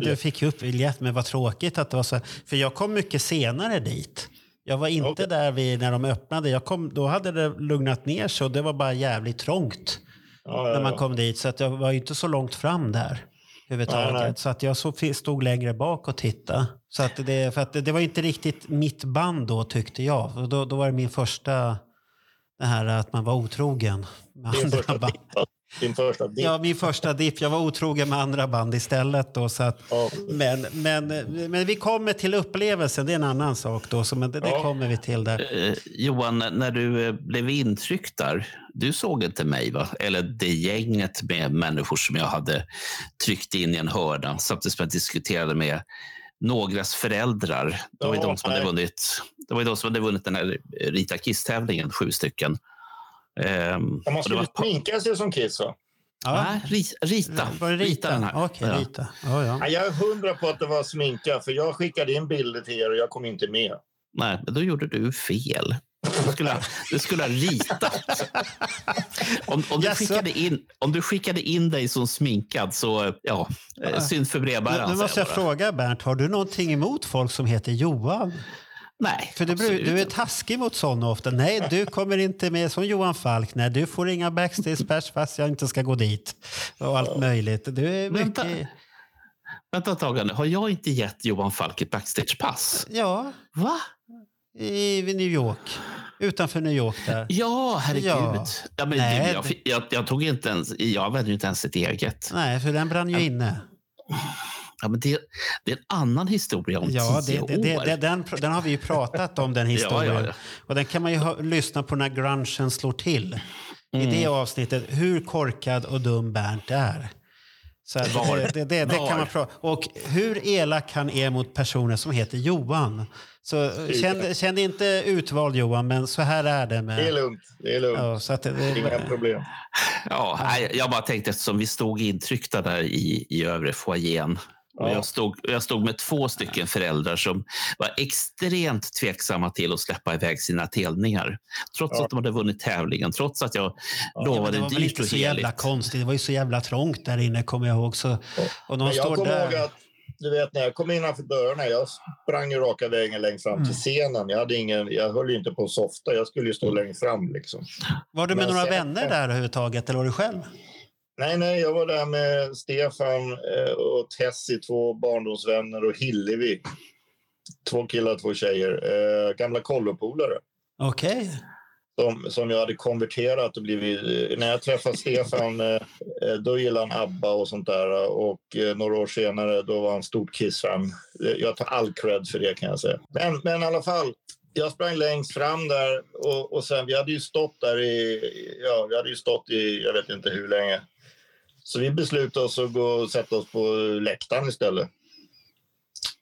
du fick upp biljetten, men vad tråkigt att det var så. För jag kom mycket senare dit. Jag var inte där när de öppnade. Då hade det lugnat ner sig och det var bara jävligt trångt när man kom dit. Så att jag var ju inte så långt fram där överhuvudtaget. Nej. Så att jag stod längre bak och tittade. Så att det var inte riktigt mitt band då, tyckte jag. Och då var det min första, det här att man var otrogen med andra band. Min första dipp. Jag var otrogen med andra band istället då, så att, men vi kommer till upplevelsen. Det är en annan sak då, så, men det kommer vi till där. Johan, när du blev intryckt där, du såg inte mig va? Eller det gänget med människor som jag hade tryckt in i en hörna samtidigt som jag diskuterade med någras föräldrar. Det var ju de som hade vunnit, den här Rita Kiss-tävlingen, 7 stycken. Man måste ju sminka sig som Kiss, va? Ja. Nej, Rita den här. Okej, Rita. Ja. Jag är 100 på att det var sminka, för jag skickade in bilder till er och jag kom inte med. Nej, men då gjorde du fel. Du skulle ha ritat. Om du skickade in dig som sminkad, så synd för brevbäraren. Nu måste jag fråga, Bernt, har du någonting emot folk som heter Johan? Nej, för du är taskig mot sådana ofta. Nej, du kommer inte med som Johan Falk. Nej, du får inga backstage-pass fast jag inte ska gå dit. Och allt möjligt. Du är mycket... Vänta ett tag, har jag inte gett Johan Falk ett backstage-pass? Ja. Va? Vid New York. Utanför New York där. Ja, herregud. Ja, men nej. Jag tog inte ens... Jag väljer inte ens ett eget. Nej, för den brann ju inne. Ja, men det är en annan historia om 10 år. Den har vi ju pratat om, den historien. Ja. Och den kan man ju lyssna på när grungen slår till. I det avsnittet, hur korkad och dum Bernt är. Så det kan man prata. Och hur elak kan är mot personer som heter Johan. Så känn inte utvald, Johan, men så här är det. Med, det är lugnt. Ja, så att inga problem. Ja, jag bara tänkte, eftersom vi stod intryckta där i övre foajén. Och jag stod med 2 stycken föräldrar som var extremt tveksamma till att släppa iväg sina tävlingar. Trots att de hade vunnit tävlingen. Trots att jag lovade dyrt och heligt. Det var inte så jävla konstigt. Det var ju så jävla trångt där inne, kommer jag ihåg. Så, och de står där. du vet, när jag kom innanför dörrarna, jag sprang ju raka vägen längst fram till scenen. Jag höll ju inte på att softa, jag skulle ju stå längre fram liksom. Var du med några vänner där överhuvudtaget, eller var du själv? Nej, jag var där med Stefan och Tessie, två barndomsvänner, och Hillevi. Två killar, två tjejer. Gamla kollopolare. Okej. Okay. Som jag hade konverterat och blivit... När jag träffade Stefan, då gillade han Abba och sånt där. Och några år senare, då var han stort Kiss-fan. Jag tar all cred för det, kan jag säga. Men i alla fall... Jag sprang längst fram där och sen vi hade ju stått där i jag vet inte hur länge. Så vi beslutade oss att gå och sätta oss på läktaren istället.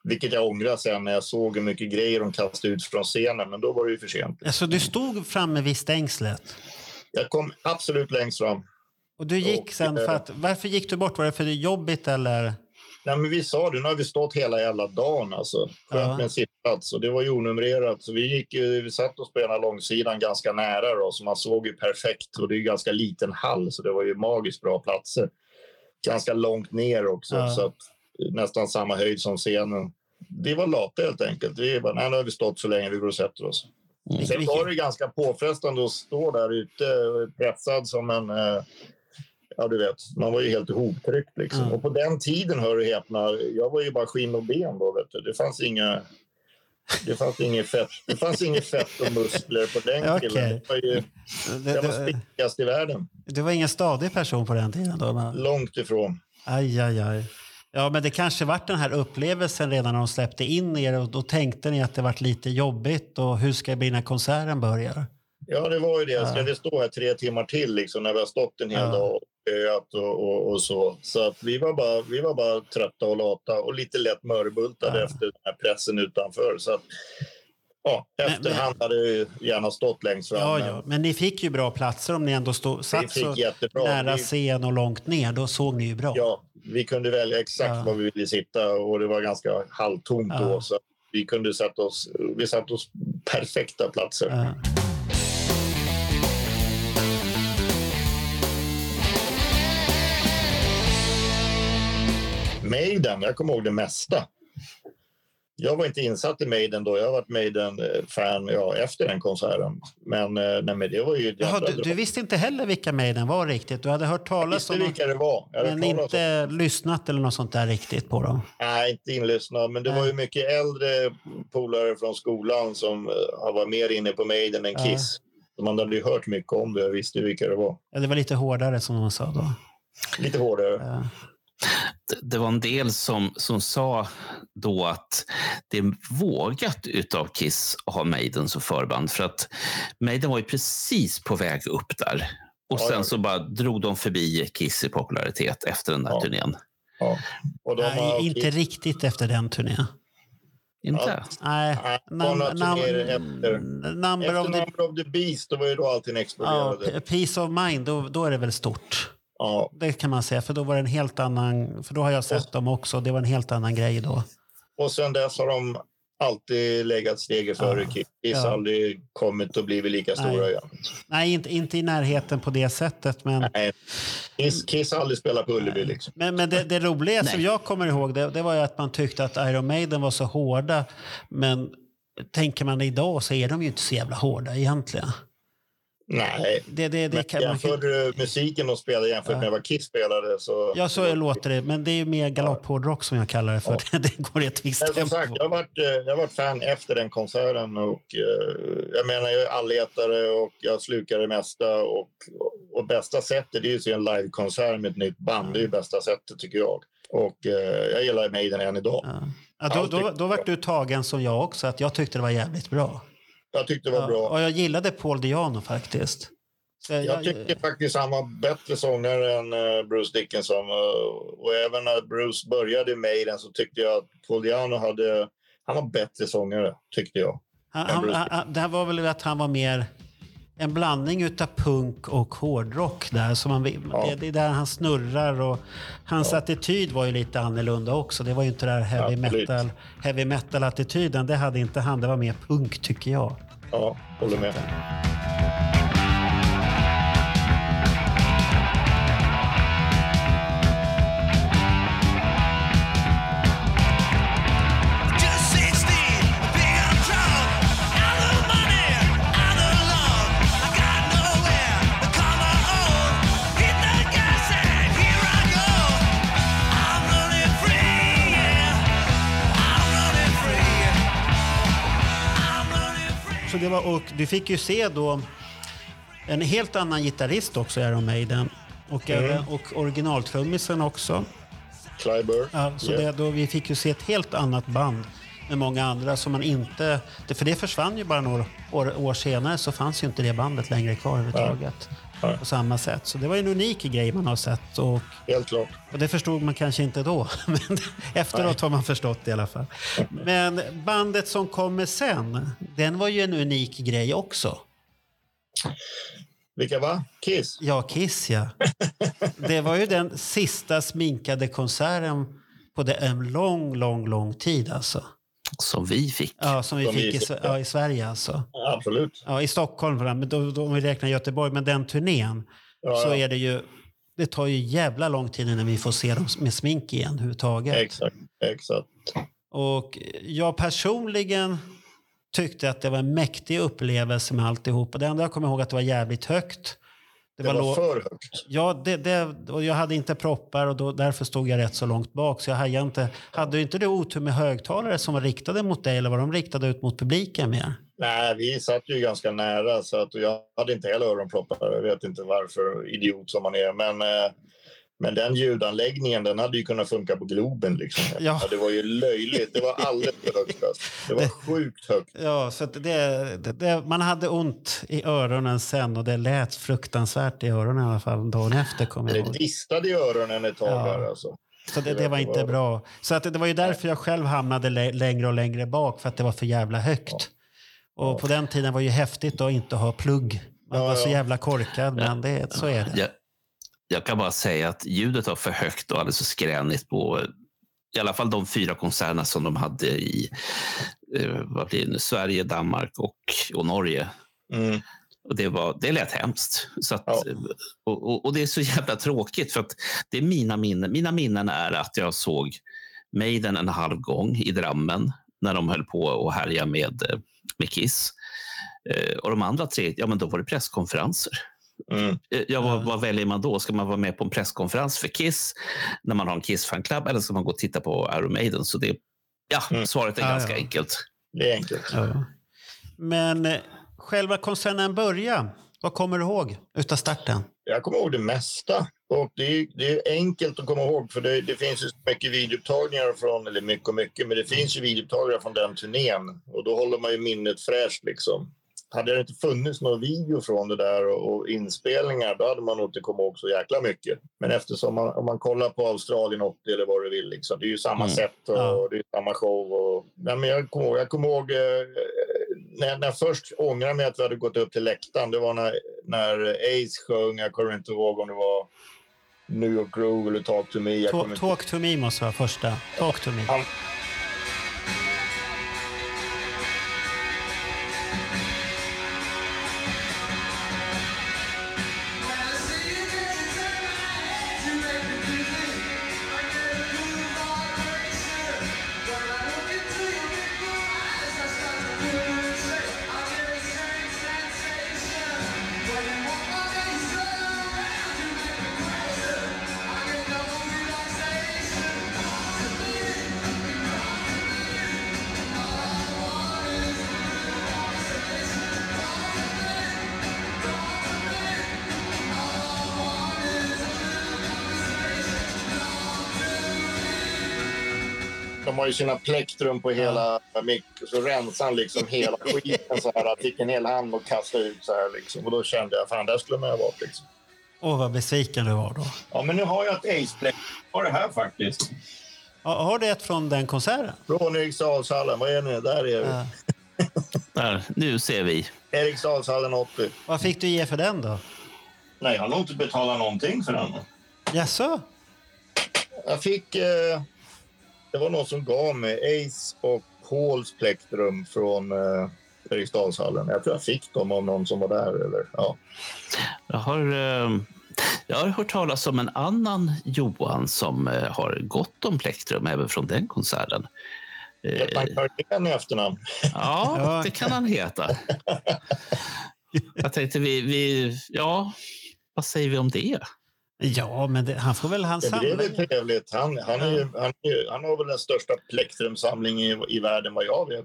Vilket jag ångrar sen när jag såg hur mycket grejer de kastade ut från scenen, men då var det ju för sent. Alltså du stod framme vid stängslet? Jag kom absolut längst fram. Och du gick sen för att... Varför gick du bort? Var det för det jobbigt eller... Nej, men vi sa det, nu har vi stått hela jävla dagen alltså, med en sittplats, och det var ju onumrerat, så vi satt oss på ena långsidan ganska nära då, så man såg ju perfekt, och det är ju ganska liten hall, så det var ju magiskt bra platser, ganska långt ner också, så att, nästan samma höjd som scenen. Vi var lata helt enkelt, vi bara, nej, nu har vi stått så länge, vi går och sätter oss. Sen var det ju ganska påfrestande att stå där ute, pressad som en... Ja, du vet. Man var ju helt ihoptryckt liksom. Och på den tiden, hör du häpna, jag var ju bara skinn och ben då, vet du. Det fanns inget fett och muskler på den killen. Jag var spickast i världen. Det var ingen stadig person på den tiden då? Men... Långt ifrån. Aj. Ja, men det kanske var den här upplevelsen redan när de släppte in er, och då tänkte ni att det var lite jobbigt, och hur ska det bli när konserten börjar? Ja, det var ju det. Ska vi stå här 3 timmar till liksom, när vi har stått en hel dag och öat och så. Så att vi var bara trötta och lata och lite lätt mörbultade efter den här pressen utanför. Så att, efterhand hade ju gärna stått längst fram. Ja. Men ni fick ju bra platser om ni ändå satt så nära scen och långt ner. Då såg ni ju bra. Ja, vi kunde välja exakt var vi ville sitta, och det var ganska halvtomt då. Så vi kunde vi satt oss perfekta platser. Ja. Maiden, jag kommer ihåg det mesta. Jag var inte insatt i Maiden då. Jag har varit Maiden-fan efter den konserten. Men, det var ju... Du visste inte heller vilka Maiden var riktigt? Du hade hört talas om... Jag visste vilka det var. Men inte lyssnat eller något sånt där riktigt på dem? Nej, inte inlyssnat. Men det var ju mycket äldre polare från skolan som var mer inne på Maiden än Kiss. Man hade ju hört mycket om det. Jag visste vilka det var. Ja, det var lite hårdare som de sa då. Lite hårdare. Ja. Det var en del som sa då att det är vågat utav Kiss att ha Maiden som förband, för att Maiden var ju precis på väg upp där, och sen så bara drog de förbi Kiss i popularitet efter den här turnén. Ja. Och de inte riktigt efter den turnén. Inte? Nej. Number of the Beast, då var ju då allting exploderade. Ja, Peace of Mind, då är det väl stort. Ja. Det kan man säga, för då var det en helt annan, för då har jag sett dem också, det var en helt annan grej då. Och sen dess har de alltid legat steget före Kiss, aldrig kommit och blivit lika stora igen. Nej, inte i närheten på det sättet, men... Nej, Kiss aldrig spelar på Ullevi liksom. Men det roliga som jag kommer ihåg, det var ju att man tyckte att Iron Maiden var så hårda, men tänker man idag så är de ju inte så jävla hårda egentligen. Nej, men jämför musiken de spelade jämfört med vad Kiss spelade. Så... Ja, så låter det. Men det är ju mer galopphårdrock som jag kallar det för. Ja. Det går i ett visst tempo. Jag har varit fan efter den konserten. Och, jag menar, jag är allätare och jag slukar det mesta. Och bästa sättet är ju att se en livekonsert med ett nytt band. Det är ju bästa sättet, tycker jag. Och jag gillar Maiden än idag. Ja. Då var du tagen som jag också. Att jag tyckte det var jävligt bra. Jag tyckte det var bra. Och jag gillade Paul DiAnno faktiskt. Jag tyckte faktiskt han var bättre sångare än Bruce Dickinson. Och även när Bruce började med den så tyckte jag att Paul DiAnno han var bättre sångare, tyckte jag. Det här var väl att han var mer en blandning utav punk och hårdrock där. Så det är där han snurrar, och hans attityd var ju lite annorlunda också. Det var ju inte den här heavy metal-attityden. Det hade inte han, det var mer punk, tycker jag. Ja, håller med. det var, och du fick ju se då en helt annan gitarrist också, Iron Maiden. Och originaltrummisen också. Kleiber. Ja, så yeah. Då vi fick ju se ett helt annat band med många andra som man inte... För det försvann ju bara några år senare, så fanns ju inte det bandet längre kvar överhuvudtaget. Ja. På samma sätt. Så det var en unik grej man har sett. Och, helt klart. Och det förstod man kanske inte då. Men efteråt har man förstått det i alla fall. Men bandet som kommer sen, den var ju en unik grej också. Vilka va? Kiss? Ja, Kiss, ja. Det var ju den sista sminkade konserten på en lång tid alltså. Som vi fick. Ja, som vi fick i Sverige alltså. Ja, absolut. Ja, i Stockholm, men då, om vi räknar Göteborg, men den turnén så är det ju, det tar ju jävla lång tid innan vi får se dem med smink igen överhuvudtaget. Exakt. Och jag personligen tyckte att det var en mäktig upplevelse med alltihop. Och det enda jag kommer ihåg att det var jävligt högt. Det var för högt. Ja, och jag hade inte proppar och därför stod jag rätt så långt bak. Så jag hajade inte. Hade inte du otur med högtalare som var riktade mot dig, eller var de riktade ut mot publiken mer? Nej, vi satt ju ganska nära så att jag hade inte heller öronproppar. Jag vet inte varför, idiot som man är. Men den ljudanläggningen, den hade ju kunnat funka på Globen liksom. Ja. Ja, det var ju löjligt. Det var alldeles högt. Det var sjukt högt. Ja, så att man hade ont i öronen sen, och det lät fruktansvärt i öronen i alla fall. Dagen efter kom jag ihåg. Det distade i öronen ett tag här alltså. Så det var inte bra. Så att det var ju därför jag själv hamnade längre och längre bak, för att det var för jävla högt. Ja. Och på den tiden var det ju häftigt att inte ha plugg. Man var så jävla korkad, men så är det. Ja. Jag kan bara säga att ljudet var för högt och alldeles så skränigt på i alla fall de 4 konserterna som de hade i Sverige, Danmark och Norge. Mm. Och det lät hemskt. Så att, och det är så jävla tråkigt, för att det är mina minnen. Mina minnen är att jag såg Maiden en halv gång i Drammen när de höll på och härja med Kiss. Och de andra 3, men då var det presskonferenser. Mm. Vad väljer man då? Ska man vara med på en presskonferens för Kiss när man har en Kiss-fanclub, eller ska man gå och titta på Iron Maiden? Så det, svaret är ganska enkelt. Det är enkelt. Ja. Men själva koncernen börjar. Vad kommer du ihåg utav starten? Jag kommer ihåg det mesta. Och det är enkelt att komma ihåg, för det finns ju mycket videoupptagningar från, eller mycket, men det finns ju videoupptagningar från den turnén. Och då håller man ju minnet fräscht liksom. Hade det inte funnits någon video från det där och inspelningar, då hade man nog inte kommit ihåg så jäkla mycket. Men eftersom om man kollar på Australien 80 eller vad du vill, liksom, det är ju samma sätt och det är samma show. Men jag kommer ihåg när jag först ångrade mig att vi hade gått upp till läktaren. Det var när Ace sjöng, jag kommer inte ihåg om det var New York Groove eller Talk to Me. Talk to Me måste vara första. Talk to Me. De har ju sina plektrum på hela mick, så rensade liksom hela skiten så här, fick en hel hand och kastade ut så här liksom, och då kände jag, fan, där skulle man ha varit liksom. Åh, vad besviken du var då. Ja, men nu har jag ett Ace-plektrum. Har det här faktiskt. Ja, har det ett från den konserten? Från Eriksdalshallen, vad är ni? Där är vi. Där, nu ser vi. Eriksdalshallen 80. Vad fick du ge för den då? Nej, jag har nog inte betalat någonting för den. Jaså? Jag fick... Det var någon som gav mig Ace och Pauls plektrum från Eriksdalshallen. Jag tror jag fick dem av någon som var där. Eller? Ja. Jag har hört talas om en annan Johan som har gått om plektrum även från den konserten. Johan Kihlberg i efternamn. Ja, det kan han heta. Jag tänkte, vad säger vi om det? Ja, men han får väl hans samling. Det är väl trevligt. Han har väl den största plektrumsamlingen i världen vad jag vet.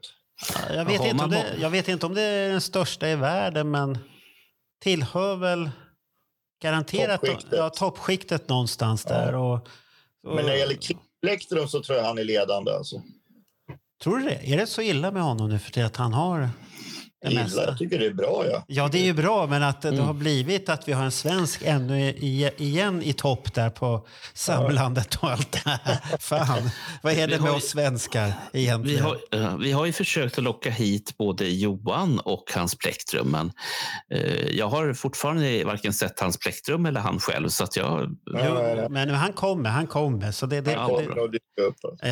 Jag vet inte om det är den största i världen, men tillhör väl garanterat toppskiktet någonstans där. Och men när det gäller Plektrum så tror jag han är ledande. Alltså. Tror du det? Är det så illa med honom nu för det att han har det illa, mesta? Jag tycker det är bra, ja. Ja, det är ju bra, men att det har blivit att vi har en svensk ännu igen i topp där på samlandet och allt det här. Fan, vad är det med oss svenskar egentligen? Vi har ju försökt att locka hit både Johan och hans Plektrum, men jag har fortfarande varken sett hans Plektrum eller han själv, så att jag... Jo, men han kommer. Så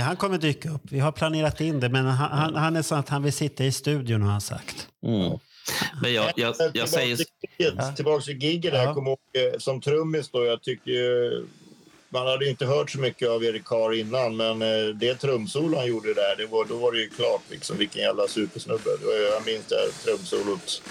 han kommer dyka upp. Vi har planerat in det, men han är så att han vill sitta i studion, har han sagt. Mm. Men jag säger tillbaka till gigget där, kom ihåg, som trummis då, jag tycker man hade inte hört så mycket av Eric Carr innan, men det trumsolo han gjorde där, då var det ju klart liksom, vilken jävla supersnubbe. Jag minns det här trumsolot.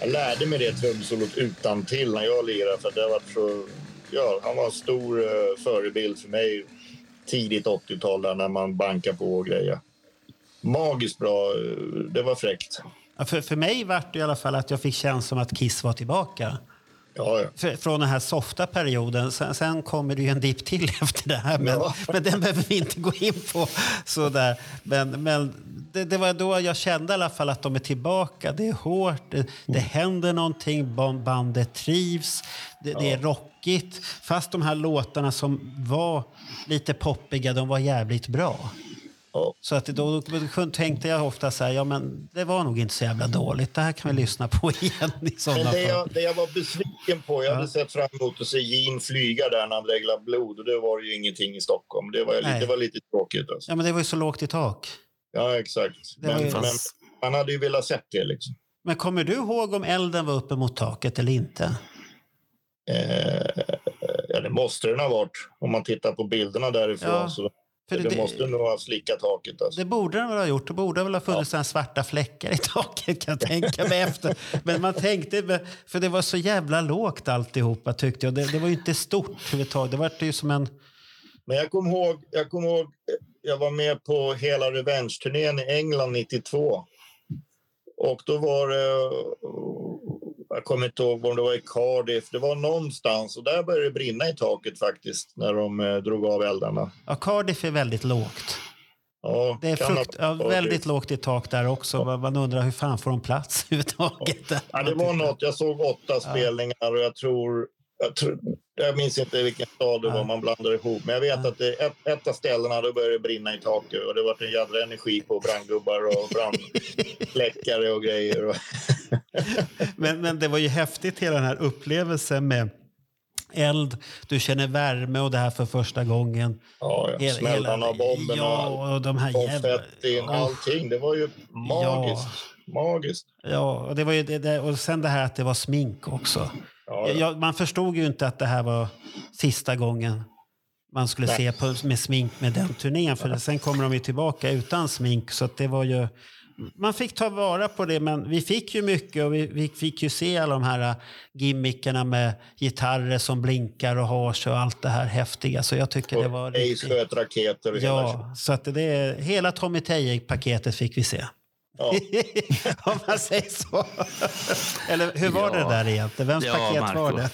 Jag lärde mig det trumsolot utan till när jag lirade, för det var så, ja, han var en stor förebild för mig tidigt 80-tal där, när man bankar på och grejer. Magiskt bra, det var fräckt. Ja, för mig var det i alla fall att jag fick känslan som att Kiss var tillbaka. Ja, ja. Från den här softa perioden. Sen kommer det ju en dipp till efter det här. Men, ja. Men den behöver vi inte gå in på. Sådär. Men det var då jag kände i alla fall att de är tillbaka. Det är hårt. Det händer någonting. Bandet trivs. Det är rockigt. Fast de här låtarna som var lite poppiga, de var jävligt bra. Ja. Så att då tänkte jag ofta så här, ja men det var nog inte så jävla dåligt, det här kan vi lyssna på igen i sådana fall. Det jag var besviken på, jag hade sett fram emot att se Gene flyga där när han lägglade blod, och det var ju ingenting i Stockholm, det var lite tråkigt alltså. Ja, men det var ju så lågt i tak. Ja, exakt, men man hade ju velat sett det liksom. Men kommer du ihåg om elden var uppe mot taket eller inte? Ja, det måste den ha varit om man tittar på bilderna därifrån, så det måste nog ha slickat taket. Alltså. Det borde den väl ha gjort. Det borde väl ha funnits svarta fläckar i taket, kan jag tänka mig efter. Men man tänkte, för det var så jävla lågt alltihopa, tyckte jag. Det var ju inte stort överhuvudtaget. Det var ju som en... Men jag kom ihåg, jag var med på hela Revenge-turnén i England 92. Och då var det... Jag kommer inte ihåg om det var i Cardiff. Det var någonstans. Och där började det brinna i taket faktiskt när de drog av eldarna. Ja, Cardiff är väldigt lågt. Ja, det är väldigt lågt i tak där också. Ja. Man undrar hur fan får de plats överhuvudtaget. Ja. Ja, det var något. Jag såg 8 spelningar och jag tror... Jag minns inte vilken stad det var man blandade ihop. Men jag vet att det, ett av ställena då började brinna i taket. Och det var en jävla energi på brandgubbar och brandläckare och grejer. Och men det var ju häftigt hela den här upplevelsen med eld. Du känner värme och det här för första gången. Ja. Smällarna av bomberna. Ja, och de här jävla... Allting, det var ju magiskt. Ja. Magiskt. Ja, och det var ju det, och sen det här att det var smink också. Ja. Man förstod ju inte att det här var sista gången man skulle se på, med smink med den turnén. För sen kommer de ju tillbaka utan smink. Så att det var ju... Man fick ta vara på det, men vi fick ju mycket och vi fick ju se alla de här gimmickarna med gitarrer som blinkar och hars och allt det här häftiga. Så jag tycker och det var... Ace sköt raketer. Ja, så att hela Tommy Thayer-paketet fick vi se. Ja. Om man säger så. Eller hur var det där egentligen? Vems paket Marco. Var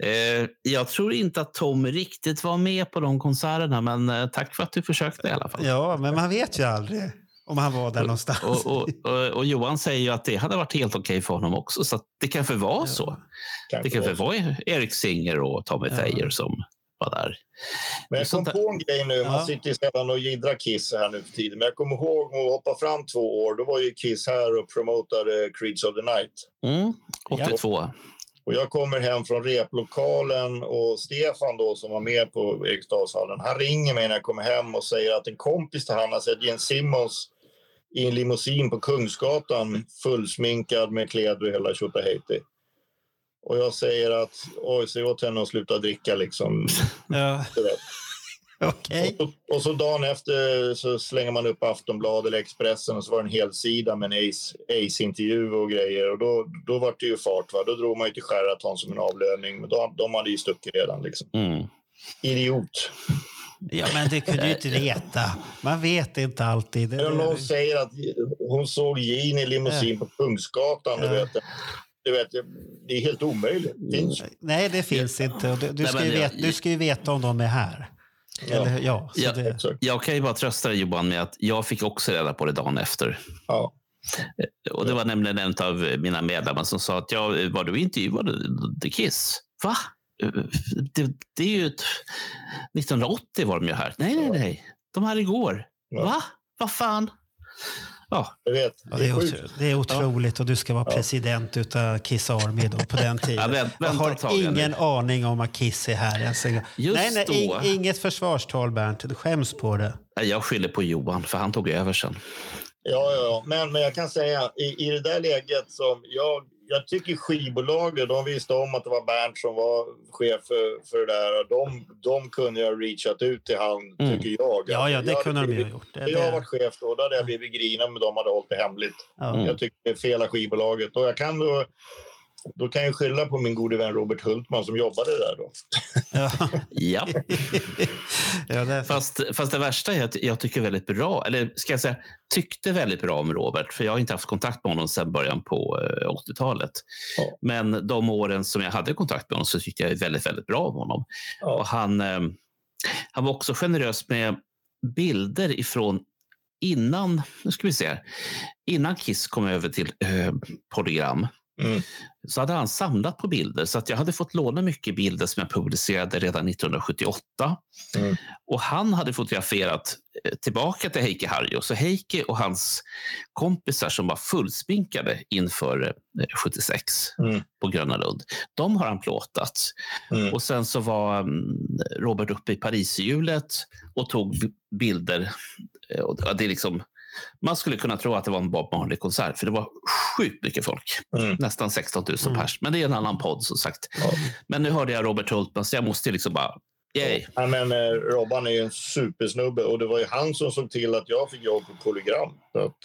det? Jag tror inte att Tom riktigt var med på de konserterna, men tack för att du försökte i alla fall. Ja, men man vet ju aldrig om han var där någonstans. Och Johan säger ju att det hade varit helt okej för honom också, så att det kanske var så. Det kanske var Eric Singer och Tommy Thayer som var där. Men jag kom på en grej nu. Man sitter ju sedan och gidrar Kiss här nu för tiden. Men jag kommer ihåg att hoppa fram 2 år. Då var ju Kiss här och promotade Creeds of the Night. 82. Och jag kommer hem från replokalen och Stefan då som var med på Eriksdalshallen, han ringer mig när jag kommer hem och säger att en kompis till han har sett Gene Simmons i en limousin på Kungsgatan, fullsminkad med kläder och hela tjottahejti. Och jag säger att oj, säg åt henne att sluta dricka liksom. Ja. Okej. Och så dagen efter så slänger man upp Aftonbladet eller Expressen och så var det en hel sida med en Ace-intervju och grejer. Och då var det ju fart, va? Då drog man ju till Sheraton som en avlöning. Men de hade ju stuckit redan liksom. Idiot. Ja, men det kunde ju inte veta. Man vet inte alltid. Hon säger att hon såg Gene i limousin på Kungsgatan, du vet det. Du vet, det är helt omöjligt. Nej, det finns inte. Du ska ju veta om de är här. Eller, jag kan ju bara trösta dig, Johan, med att jag fick också reda på det dagen efter. Ja. Och det var nämligen en av mina medlemmar som sa att var du intervjuad The Kiss? Va? Det är ju 1980 var de ju här. Nej. De här igår. Ja. Va? Vad fan? Ja. Jag vet. Det är otroligt och du ska vara president utav Kiss Army då på den tiden. Jag har ingen aning om att Kiss är här ens. Inget försvarstal, Bernt. Du skäms på det. Jag skyller på Johan för han tog över sen. Ja. Men jag kan säga i det där läget som jag jag tycker skivbolaget, de visste om att det var Bernt som var chef för det där. De kunde jag reachat ut till han, tycker jag. Ja, ja, det kunde de ha gjort. Jag var chef då hade jag blivit grina, men de hade hållit det hemligt. Mm. Jag tycker det är fel av skivbolaget. Och jag kan då kan jag skylla på min gode vän Robert Hultman som jobbade där då. Ja. Ja, det fast det värsta är att jag tycker väldigt bra, eller ska jag säga tyckte väldigt bra om Robert, för jag har inte haft kontakt med honom sedan början på 80-talet. Ja. Men de åren som jag hade kontakt med honom så tyckte jag väldigt, väldigt bra om honom. Ja. Och han var också generös med bilder ifrån innan, nu ska vi se, innan Kiss kom över till Polygram. Mm. Så hade han samlat på bilder, så att jag hade fått låna mycket bilder som jag publicerade redan 1978. Och han hade fotograferat tillbaka till Heikki Harju, så Heikki och hans kompisar som var fullspinkade inför 76 på Gröna Lund, de har han plåtat. Och sen så var Robert uppe i Paris-hjulet och tog bilder, och det är liksom, man skulle kunna tro att det var en vanlig konsert, för det var sjukt mycket folk. Nästan 16 000 pers. Men det är en annan podd som sagt. Ja. Men nu hörde jag Robert Hultman, så jag måste liksom bara... Yay. Ja, men Robban är ju en supersnubbe, och det var ju han som såg till att jag fick jobb på Polygram. Så att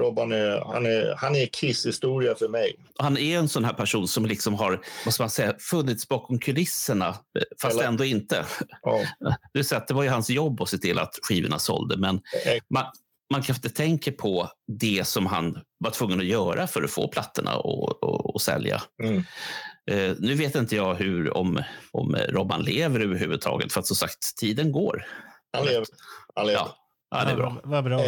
Robban är Kiss-historia för mig. Han är en sån här person som liksom har, måste man säga, funnits bakom kulisserna, fast eller... ändå inte. Ja. Du ser att det var ju hans jobb att se till att skivorna sålde, men... Man kan inte tänka på det som han var tvungen att göra för att få plattorna och sälja. Nu vet inte jag om Robban lever överhuvudtaget, för att som sagt, tiden går. Han lever. Ja, det är bra. Vad bra.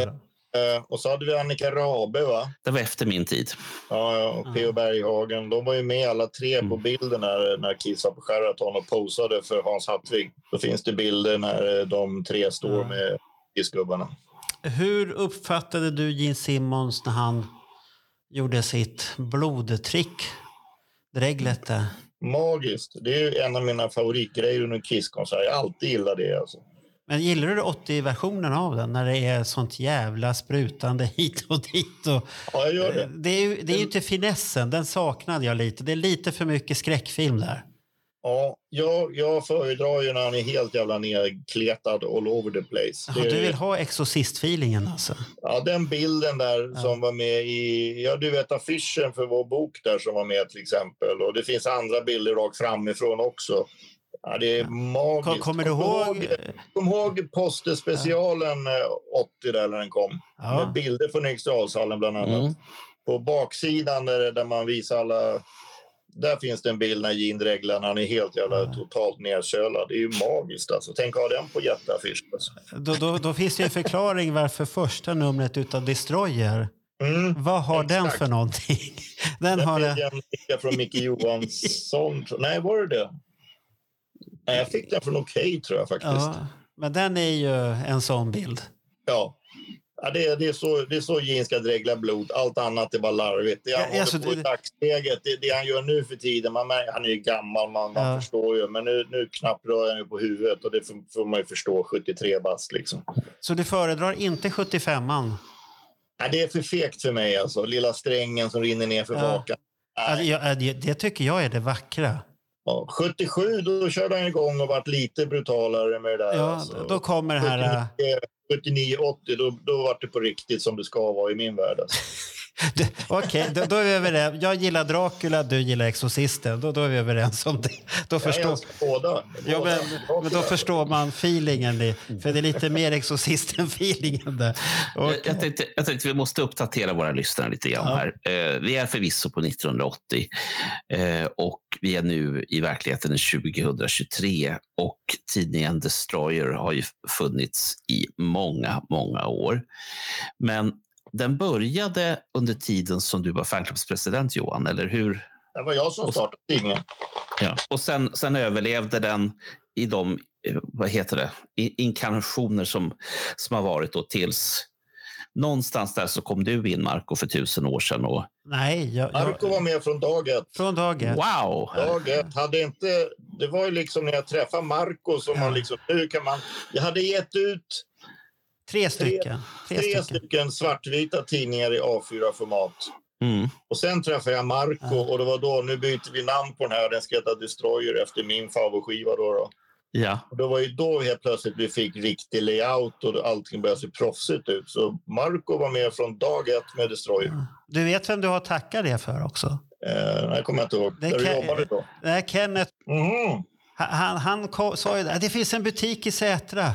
Och så hade vi Annika Rabe, va? Det var efter min tid. Ja, och P.O. Berghagen. De var ju med alla tre på bilden när Kiss var på Sheraton och posade för Hans Hatwig. Då finns det bilder när de tre står med Kiss-gubbarna. Hur uppfattade du Gene Simmons när han gjorde sitt blodtrick? Dreglet där. Magiskt. Det är ju en av mina favoritgrejer under Kiss-konsert. Jag alltid gillar det alltså. Men gillar du 80-versionen av den? När det är sånt jävla sprutande hit och dit. Och... Ja, jag gör det. Det är ju inte finessen. Den saknade jag lite. Det är lite för mycket skräckfilm där. Ja, jag föredrar ju när han är helt jävla nerkletad all over the place. Ja, du vill ha exorcist-feelingen alltså? Ja, den bilden där som var med i... Ja, du vet affischen för vår bok där som var med till exempel. Och det finns andra bilder rakt framifrån också. Ja, det är magiskt. Kommer du ihåg? Kom ihåg posterspecialen 80 där när den kom. Ja. Med bilder från Eriksdalshallen bland annat. På baksidan där man visar alla... Där finns det en bild när Gene-reglarna är helt jävla totalt nedkölad. Det är ju magiskt alltså. Tänk ha den på jätteaffisch. Alltså. Då finns det en förklaring varför första numret utav Destroyer. Vad har den för någonting? Den har det. Jag från Micke Johansson. Nej, var det det? Nej, jag fick den från Okej, tror jag faktiskt. Ja, men den är ju en sån bild. Ja. Ja, det är så Gene ska dregla blod. Allt annat är bara larvigt. Det han håller på i dagsläget. Det han gör nu för tiden. Han är ju gammal, man förstår ju. Men nu knappt rör han ju på huvudet. Och det får man ju förstå, 73 bast liksom. Så du föredrar inte 75an? Nej, det är för fegt för mig alltså. Lilla strängen som rinner ner för vakan. Det tycker jag är det vackra. Ja, 77, då körde han igång och varit lite brutalare med det där. Ja, alltså. Då kommer det här... 79-80, då var det på riktigt som det ska vara i min värld. Okej, då är vi överens. Jag gillar Dracula, du gillar Exorcisten. Då är vi överens om det. Då förstår... Ja, men då förstår man feelingen. För det är lite mer Exorcisten-feelingen där. Okay. Jag tänkte vi måste uppdatera våra lyssnare lite grann här. Vi är förvisso på 1980. Och vi är nu i verkligheten 2023. Och tidningen Destroyer har ju funnits i många, många år. Men den började under tiden som du var fanclubspresident, Johan, eller hur? Det var jag som startade tidningen. Ja. Och sen överlevde den i de, vad heter det, inkarnationer som har varit då tills... Någonstans där så kom du in, Marco, för 1000 år sedan. Och... Nej, Marco var med från dag ett. Från dag ett. Wow! Dag ett hade inte... Det var ju liksom när jag träffade Marco som man liksom... Nu kan man... Jag hade gett ut... Tre stycken svartvita tidningar i A4-format. Mm. Och sen träffade jag Marco och det var då, nu byter vi namn på den här, den ska heta Destroyer efter min favoritskiva då. Ja. Och det var ju då helt plötsligt vi fick riktig layout och allting började se proffsigt ut. Så Marco var med från dag ett med Destroyer. Mm. Du vet vem du har tackat det för också? Nej, kommer jag inte ihåg. Där du jobbade då? Nej, Kenneth. Mm. Han sa ju att det finns en butik i Sätra.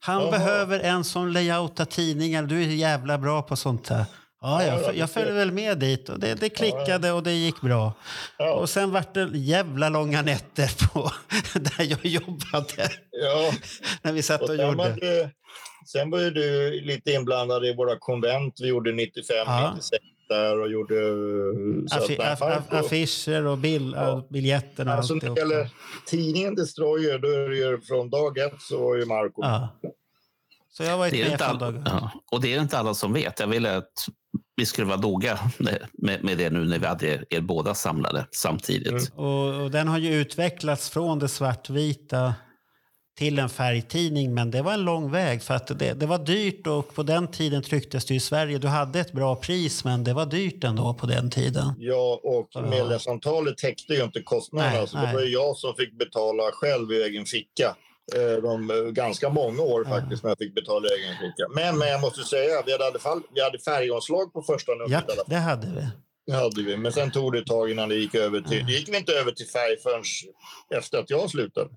Han behöver en som layoutar tidningar. Du är jävla bra på sånt här. Ja, jag följde väl med dit och det klickade och det gick bra. Ja. Och sen var det jävla långa nätter på där jag jobbade. Ja. När vi satt och gjorde. Sen var du lite inblandad i våra konvent. Vi gjorde 95-96 där och gjorde affischer och biljetterna. Alltså när det gäller tidningen Destroyer, då är det ju från dag ett så var ju Marco. Ja. Så jag var och det är inte alla som vet. Jag ville att vi skulle vara noga med det nu när vi hade er båda samlade samtidigt. Mm. Och den har ju utvecklats från det svartvita till en färgtidning, men det var en lång väg för att det var dyrt och på den tiden trycktes det i Sverige. Du hade ett bra pris, men det var dyrt ändå på den tiden. Ja, och medlemsantalet täckte ju inte kostnaderna, så det var jag som fick betala själv i egen ficka. De ganska många år faktiskt när jag fick betala egen ficka. Men jag måste säga, vi hade färgomslag på första numret. Ja, det hade vi. Men sen tog det ett tag innan det gick över till... Det gick inte över till färg förrän efter att jag slutade.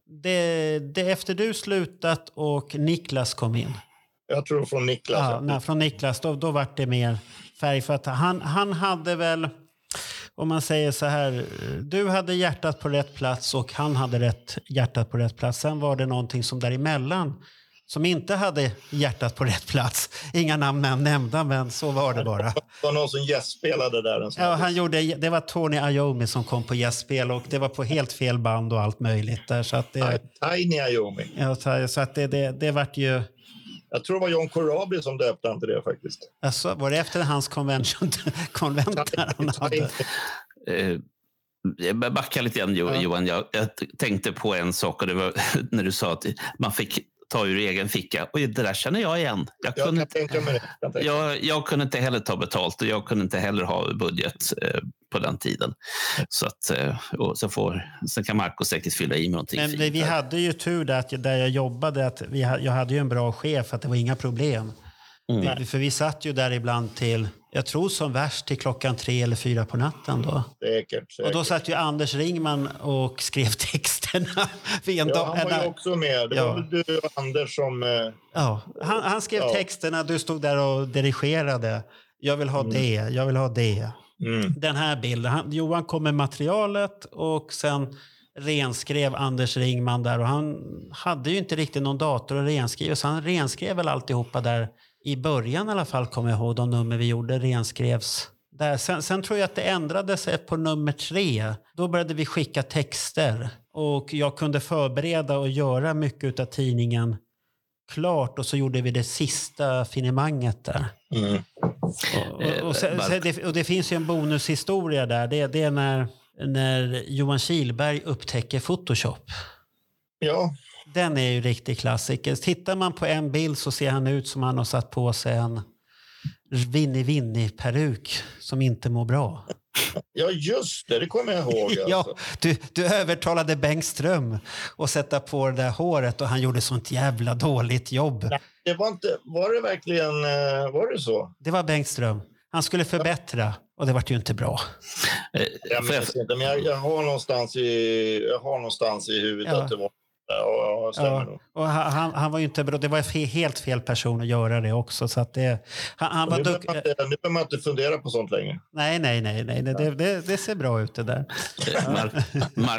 Det efter du slutat och Niklas kom in. Jag tror från Niklas. Ja, nej, från Niklas. Då var det mer färg. För att han hade väl... Om man säger så här, du hade hjärtat på rätt plats och han hade hjärtat på rätt plats. Sen var det någonting som däremellan som inte hade hjärtat på rätt plats. Inga namn nämnda, men så var det bara. Det var någon som gästspelade där. Ja, det var Tony Iommi som kom på gästspel och det var på helt fel band och allt möjligt där. Så att det, Tiny Iommi. Ja, så att det vart ju... Jag tror det var John Corabi som döpte han till det faktiskt. Alltså, var det efter hans konvent där han hade? Jag backar lite igen, Johan. Jag tänkte på en sak och det var när du sa att man fick ta ur egen ficka. Och det där känner jag igen. Jag kunde inte heller ta betalt och jag kunde inte heller ha budget på den tiden. Så att, och sen kan Marco säkert fylla i med någonting. Men vi hade ju tur där jag jobbade att jag hade ju en bra chef att det var inga problem. Mm. För vi satt ju där ibland till, jag tror som värst till 3 eller 4 på natten då. Säkert. Och då satt ju Anders Ringman och skrev texterna. Han var ju också med. Det var väl du och Anders som... Ja, han skrev texterna, du stod där och dirigerade. Jag vill ha det, jag vill ha det. Mm. Den här bilden. Johan kom med materialet och sen renskrev Anders Ringman där. Och han hade ju inte riktigt någon dator att renskriva, så han renskrev väl alltihopa där. I början i alla fall kommer jag ihåg de nummer vi gjorde renskrevs. Där. Sen tror jag att det ändrades på nummer 3. Då började vi skicka texter. Och jag kunde förbereda och göra mycket av tidningen klart. Och så gjorde vi det sista finemanget där. Mm. Och det finns ju en bonushistoria där. Det är när Johan Kihlberg upptäcker Photoshop. Ja. Den är ju riktigt klassiker. Tittar man på en bild så ser han ut som han har satt på sig en Vinny-peruk som inte mår bra. Ja, just det. Det kommer jag ihåg. Alltså. Ja, du övertalade Bengtström att sätta på det där håret och han gjorde sånt jävla dåligt jobb. Nej, det var inte... Var det verkligen... Var det så? Det var Bengtström. Han skulle förbättra och det var ju inte bra. Jag har någonstans i huvudet att det var... Och han var ju inte bra. Det var helt fel person att göra det också. Så att det, han var nu behöver man inte fundera på sånt längre. Nej. Det ser bra ut det där.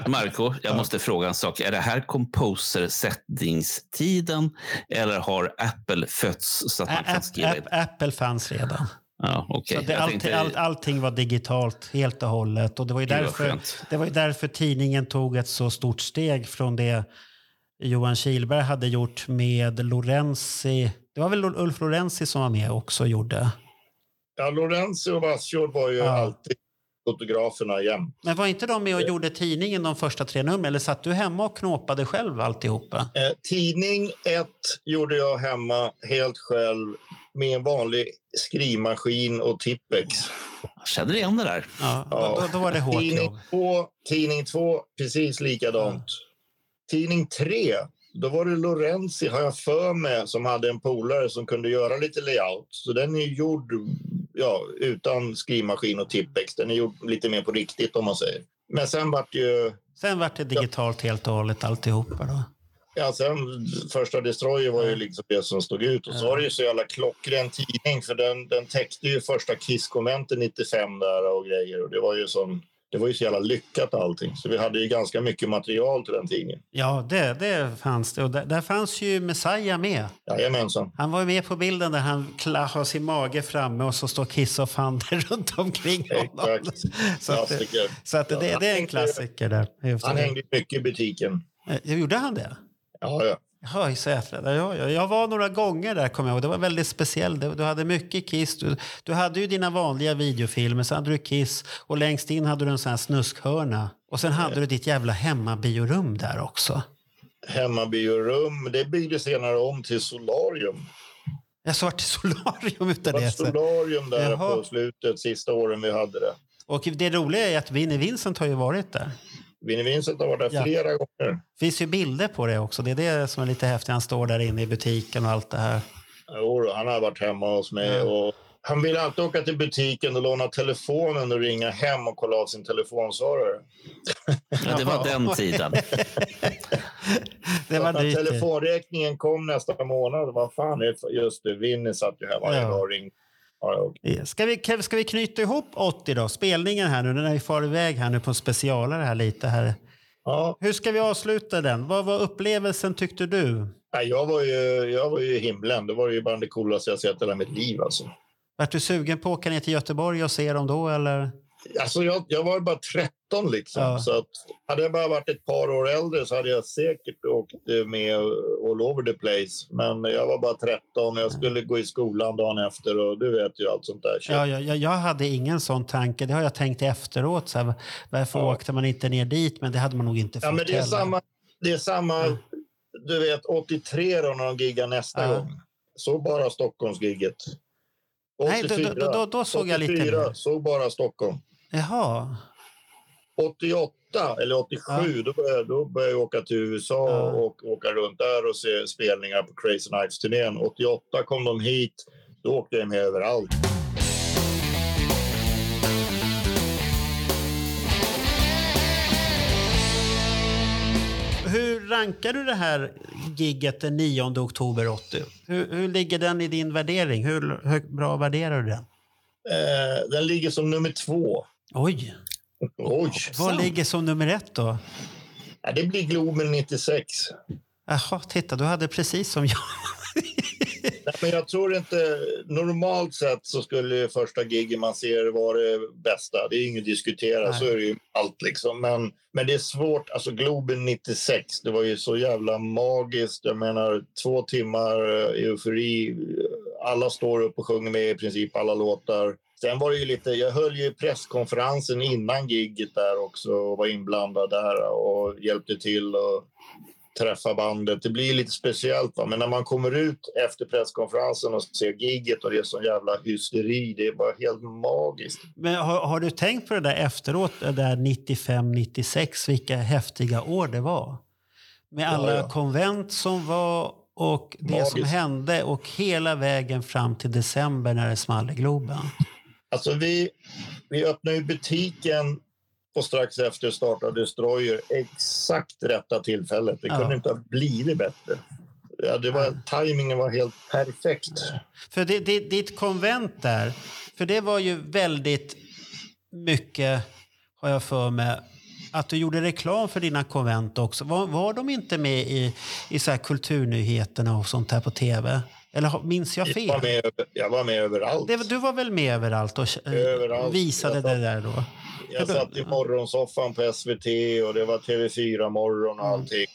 Marco, jag måste fråga en sak. Är det här composer-sättningstiden eller har Apple fötts så att man kan skriva det? Apple fanns redan. Ja, okay. Så allting var digitalt helt och hållet. Och det var ju därför tidningen tog ett så stort steg från det Johan Kihlberg hade gjort med Lorentzi. Det var väl Ulf Lorentzi som var med också gjorde. Ja, Lorentzi och Vassjord var ju alltid fotograferna igen. Men var inte de med och gjorde tidningen de första 3 nummer? Eller satt du hemma och knåpade själv alltihopa? Tidning 1 gjorde jag hemma helt själv med en vanlig skrivmaskin och tippex. Jag känner igen det där. Ja, då var det hårt. Tidning 2, precis likadant. Tidning 3, då var det Lorentzi, har jag för mig, som hade en polare som kunde göra lite layout. Så den är gjord utan skrivmaskin och tippex. Den är gjord lite mer på riktigt, om man säger. Men sen vart ju... Sen vart det digitalt helt och hållet alltihopa då. Ja, sen första Destroyer var ju liksom det som stod ut. Och så var det ju så jävla klockren tidning, för den täckte ju första Kiss-kommenten 95 där och grejer. Och det var ju så jävla lyckat allting. Så vi hade ju ganska mycket material till den tidningen. Ja, det fanns det. Och där fanns ju Messiah med. Jajamensan. Han var ju med på bilden där han har sin mage framme och så står Kiss och Fander runt omkring honom. Exakt. Så att det är en klassiker där. Han hängde mycket i butiken. Gjorde han det? Ja. Ja, i Sätra. Jag var några gånger där, kom jag ihåg. Det var väldigt speciellt. Du hade mycket Kiss. Du hade ju dina vanliga videofilmer. Sen hade du Kiss. Och längst in hade du en sån här snuskhörna. Och sen hade du ditt jävla hemmabiorum där också. Hemmabiorum. Det byggde senare om till solarium. Jag sa till solarium utan det. Solarium där på slutet, sista åren vi hade det. Och det roliga är att Vinny Vincent har ju varit där. Vinny Vincent har varit där flera gånger. Det finns ju bilder på det också. Det är det som är lite häftigt. Han står där inne i butiken och allt det här. Jo, han har varit hemma hos mig. Mm. Och han ville alltid åka till butiken och låna telefonen och ringa hem och kolla av sin telefonsvarare. Ja, det var den tiden. När telefonräkningen kom nästa månad. Vad fan är det? Just det, Vinny satt ju här varje dag och ringde. Ska vi knyta ihop 80 då? Spelningen här nu, den är ju far iväg här nu på en specialare här lite här. Ja. Hur ska vi avsluta den? Vad var upplevelsen, tyckte du? Jag var ju i himlen. Det var ju bara det coolaste jag sett i hela mitt liv alltså. Var du sugen på att åka ner till Göteborg och se dem då eller? Alltså jag var bara 13 liksom. Ja. Så att, hade jag bara varit ett par år äldre så hade jag säkert åkt med all over the place. Men jag var bara 13 och jag skulle gå i skolan dagen efter och du vet ju allt sånt där. Ja, jag hade ingen sån tanke. Det har jag tänkt efteråt. Så här, varför åkte man inte ner dit? Men det hade man nog inte fått men det är heller. Det är samma du vet, 83 då när de giggar nästa gång. Så bara Stockholmsgigget. 84, nej, då såg 84, jag lite mer. Såg bara Stockholm. Jaha. 88 eller 87 då började jag åka till USA och åka runt där och se spelningar på Crazy Nights-turnén. 88 kom de hit, då åkte jag med överallt. Hur rankar du det här gigget den 9 oktober 80? Hur ligger den i din värdering? Hur bra värderar du den? Den ligger som nummer 2. Oj. Oj. Vad ligger som nummer 1 då? Ja, det blir Globen 96. Jaha, titta. Du hade precis som jag. Nej, men jag tror inte... Normalt sett så skulle första giggen man ser vara det bästa. Det är inget att diskutera. Så är det ju allt liksom. Men det är svårt. Alltså Globen 96. Det var ju så jävla magiskt. Jag menar 2 timmar eufori. Alla står upp och sjunger med i princip alla låtar. Sen var det ju lite... Jag höll ju presskonferensen innan gigget där också. Och var inblandad där. Och hjälpte till och... träffa bandet. Det blir lite speciellt va? Men när man kommer ut efter presskonferensen och ser gigget och det är sån jävla hysteri, det är bara helt magiskt. Men har du tänkt på det där efteråt, det där 95-96, vilka häftiga år det var? Med alla konvent som var och det magiskt. Som hände och hela vägen fram till december när det small i Globen. Alltså vi öppnade ju butiken och strax efter startade Destroyer exakt rätta tillfället. Det kunde inte ha blivit bättre. Ja, tajmingen var helt perfekt. För ditt konvent där, för det var ju väldigt mycket, har jag för mig, att du gjorde reklam för dina konvent också. Var de inte med i så här kulturnyheterna och sånt här på tv? Eller minns jag fel? Jag var med överallt. Du var väl med överallt och visade det där då? Jag satt i morgonsoffan på SVT och det var TV4-morgon och allting.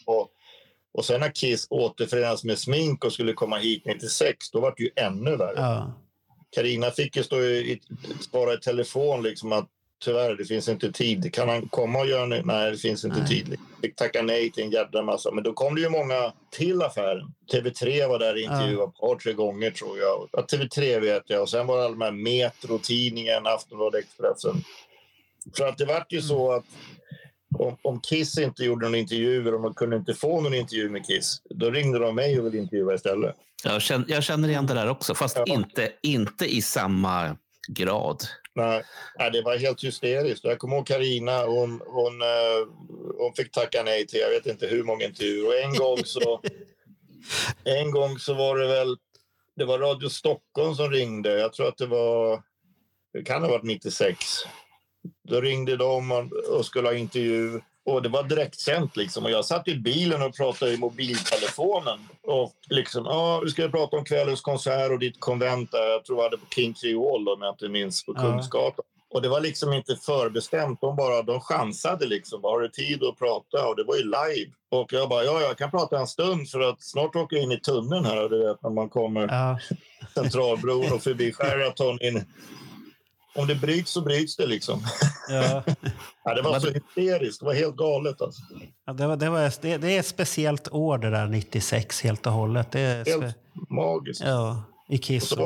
Och sen när Kiss återförenas med smink och skulle komma hit 96, då var det ju ännu värre. Carina fick ju spara i telefon liksom att tyvärr, det finns inte tid. Kan han komma och göra nu? Nej, det finns inte tid. fick tacka nej till en jävla massa. Men då kom det ju många till affären. TV3 var där och intervjuade ett par, tre gånger tror jag. Ja, TV3 vet jag. Och sen var det alla de här Metro-tidningen, Aftonbladet, Expressen. För att det var ju så att om Kiss inte gjorde någon intervju, om man kunde inte få någon intervju med Kiss, då ringde de mig och ville intervjua istället. Jag känner igen det där också, fast inte i samma grad. Nej, det var helt hysteriskt. Jag kommer ihåg Carina, hon fick tacka nej till jag vet inte hur många intervjuer. Och en gång så var det väl, det var Radio Stockholm som ringde. Jag tror att det kan ha varit 96. Då ringde de och skulle ha intervju. Och det var direktsänt liksom. Och jag satt i bilen och pratade i mobiltelefonen. Och liksom, vi skulle prata om kvällens konsert och ditt konvent där. Jag tror jag hade på King Creole om jag inte minns, på Kungsgatan. Och det var liksom inte förbestämt. De chansade liksom. Har du tid att prata? Och det var ju live. Och jag bara, jag kan prata en stund för att snart åker jag in i tunneln här. Och du vet när man kommer Centralbron och förbi Sheraton in. Om det bryts så bryts det liksom. Ja. Det var så hysteriskt. Det var helt galet alltså. Ja, det är ett speciellt år det där 96 helt och hållet. Det är helt magiskt. Ja, i Kiss. Och så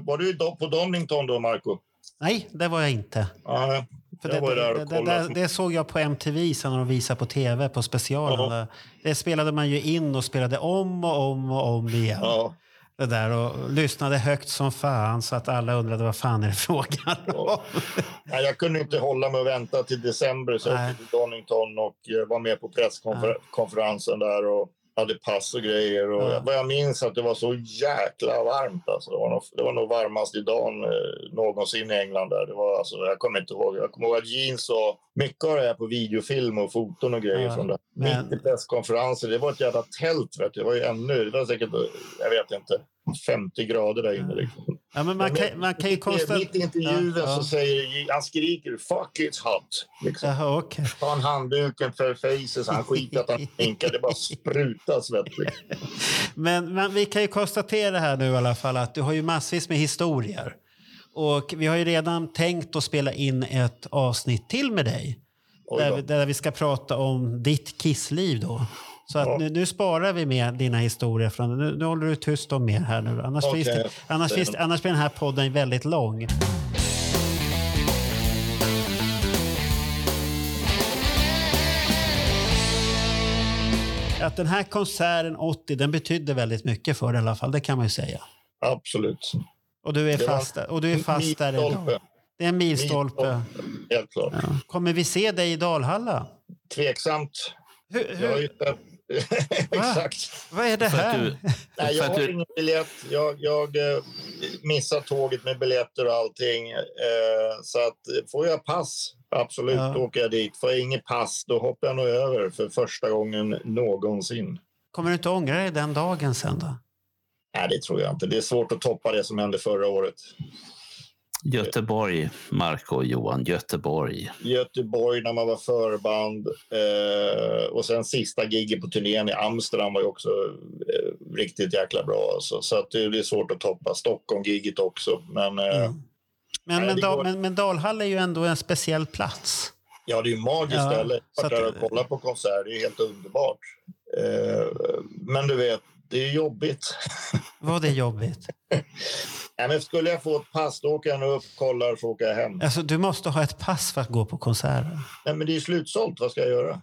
var du på Donington då, Marco? Nej, det var jag inte. Ja, för det såg jag på MTV sen när de visade på tv på specialen. Ja. Det spelade man ju in och spelade om och om igen. Ja. Det där och lyssnade högt som fan så att alla undrade vad fan är det frågan om. Ja, jag kunde inte hålla mig och vänta till december så jag åkte till Donington och var med på presskonferensen där och hade pass och grejer. Och vad jag minns att det var så jäkla varmt. Alltså. Det var nog varmast i dagen någonsin i England där. Det var, alltså, jag kommer inte ihåg. Jag kommer ihåg att Gene sa mycket av det här på videofilm och foton och grejer från det. Mitt i presskonferenser. Det var ett jävla tält. Vet du. Det var ju ännu, det var säkert, jag vet inte, 50 grader där inne. Liksom. Ja, men man kan ju konstatera... Mitt i intervjun så säger han, skriker fuck it's hot. Liksom. Jaha, okay. Ta en handduken för faces, han skiter att han hinkar. Det bara sprutas. Men vi kan ju konstatera här nu i alla fall att du har ju massvis med historier. Och vi har ju redan tänkt att spela in ett avsnitt till med dig. Där vi ska prata om ditt kissliv då. Så att nu sparar vi med dina historier. Från, nu håller du tyst om mer här nu. Annars blir den här podden väldigt lång. Att den här konserten 80, den betydde väldigt mycket för i alla fall. Det kan man ju säga. Absolut. Och du är fast där idag. Det är en milstolpe. Helt klart. Ja. Kommer vi se dig i Dalhalla? Tveksamt. Hur? Exakt. Vad är det här? Nej, jag har ingen biljett. Jag missar tåget med biljetter och allting. Så att, får jag pass? Absolut, då åker jag dit. Får jag inget pass, då hoppar jag nog över för första gången någonsin. Kommer du inte ångra dig den dagen sen då? Nej, det tror jag inte. Det är svårt att toppa det som hände förra året. Göteborg, Marco och Johan. Göteborg när man var förband. Och sen sista giget på turnén i Amsterdam var ju också riktigt jäkla bra. Alltså. Så att det är svårt att toppa. Stockholm-giget också. Men Dalhall är ju ändå en speciell plats. Ja, det är ju magiskt ställe. Att kolla på konsert, det är helt underbart. Men du vet, det är jobbigt. Vad är jobbigt? Nej, men skulle jag få ett pass, då åker jag nog upp, kollar och så åker jag hem. Alltså, du måste ha ett pass för att gå på konserter. Nej, men det är ju slutsålt. Vad ska jag göra?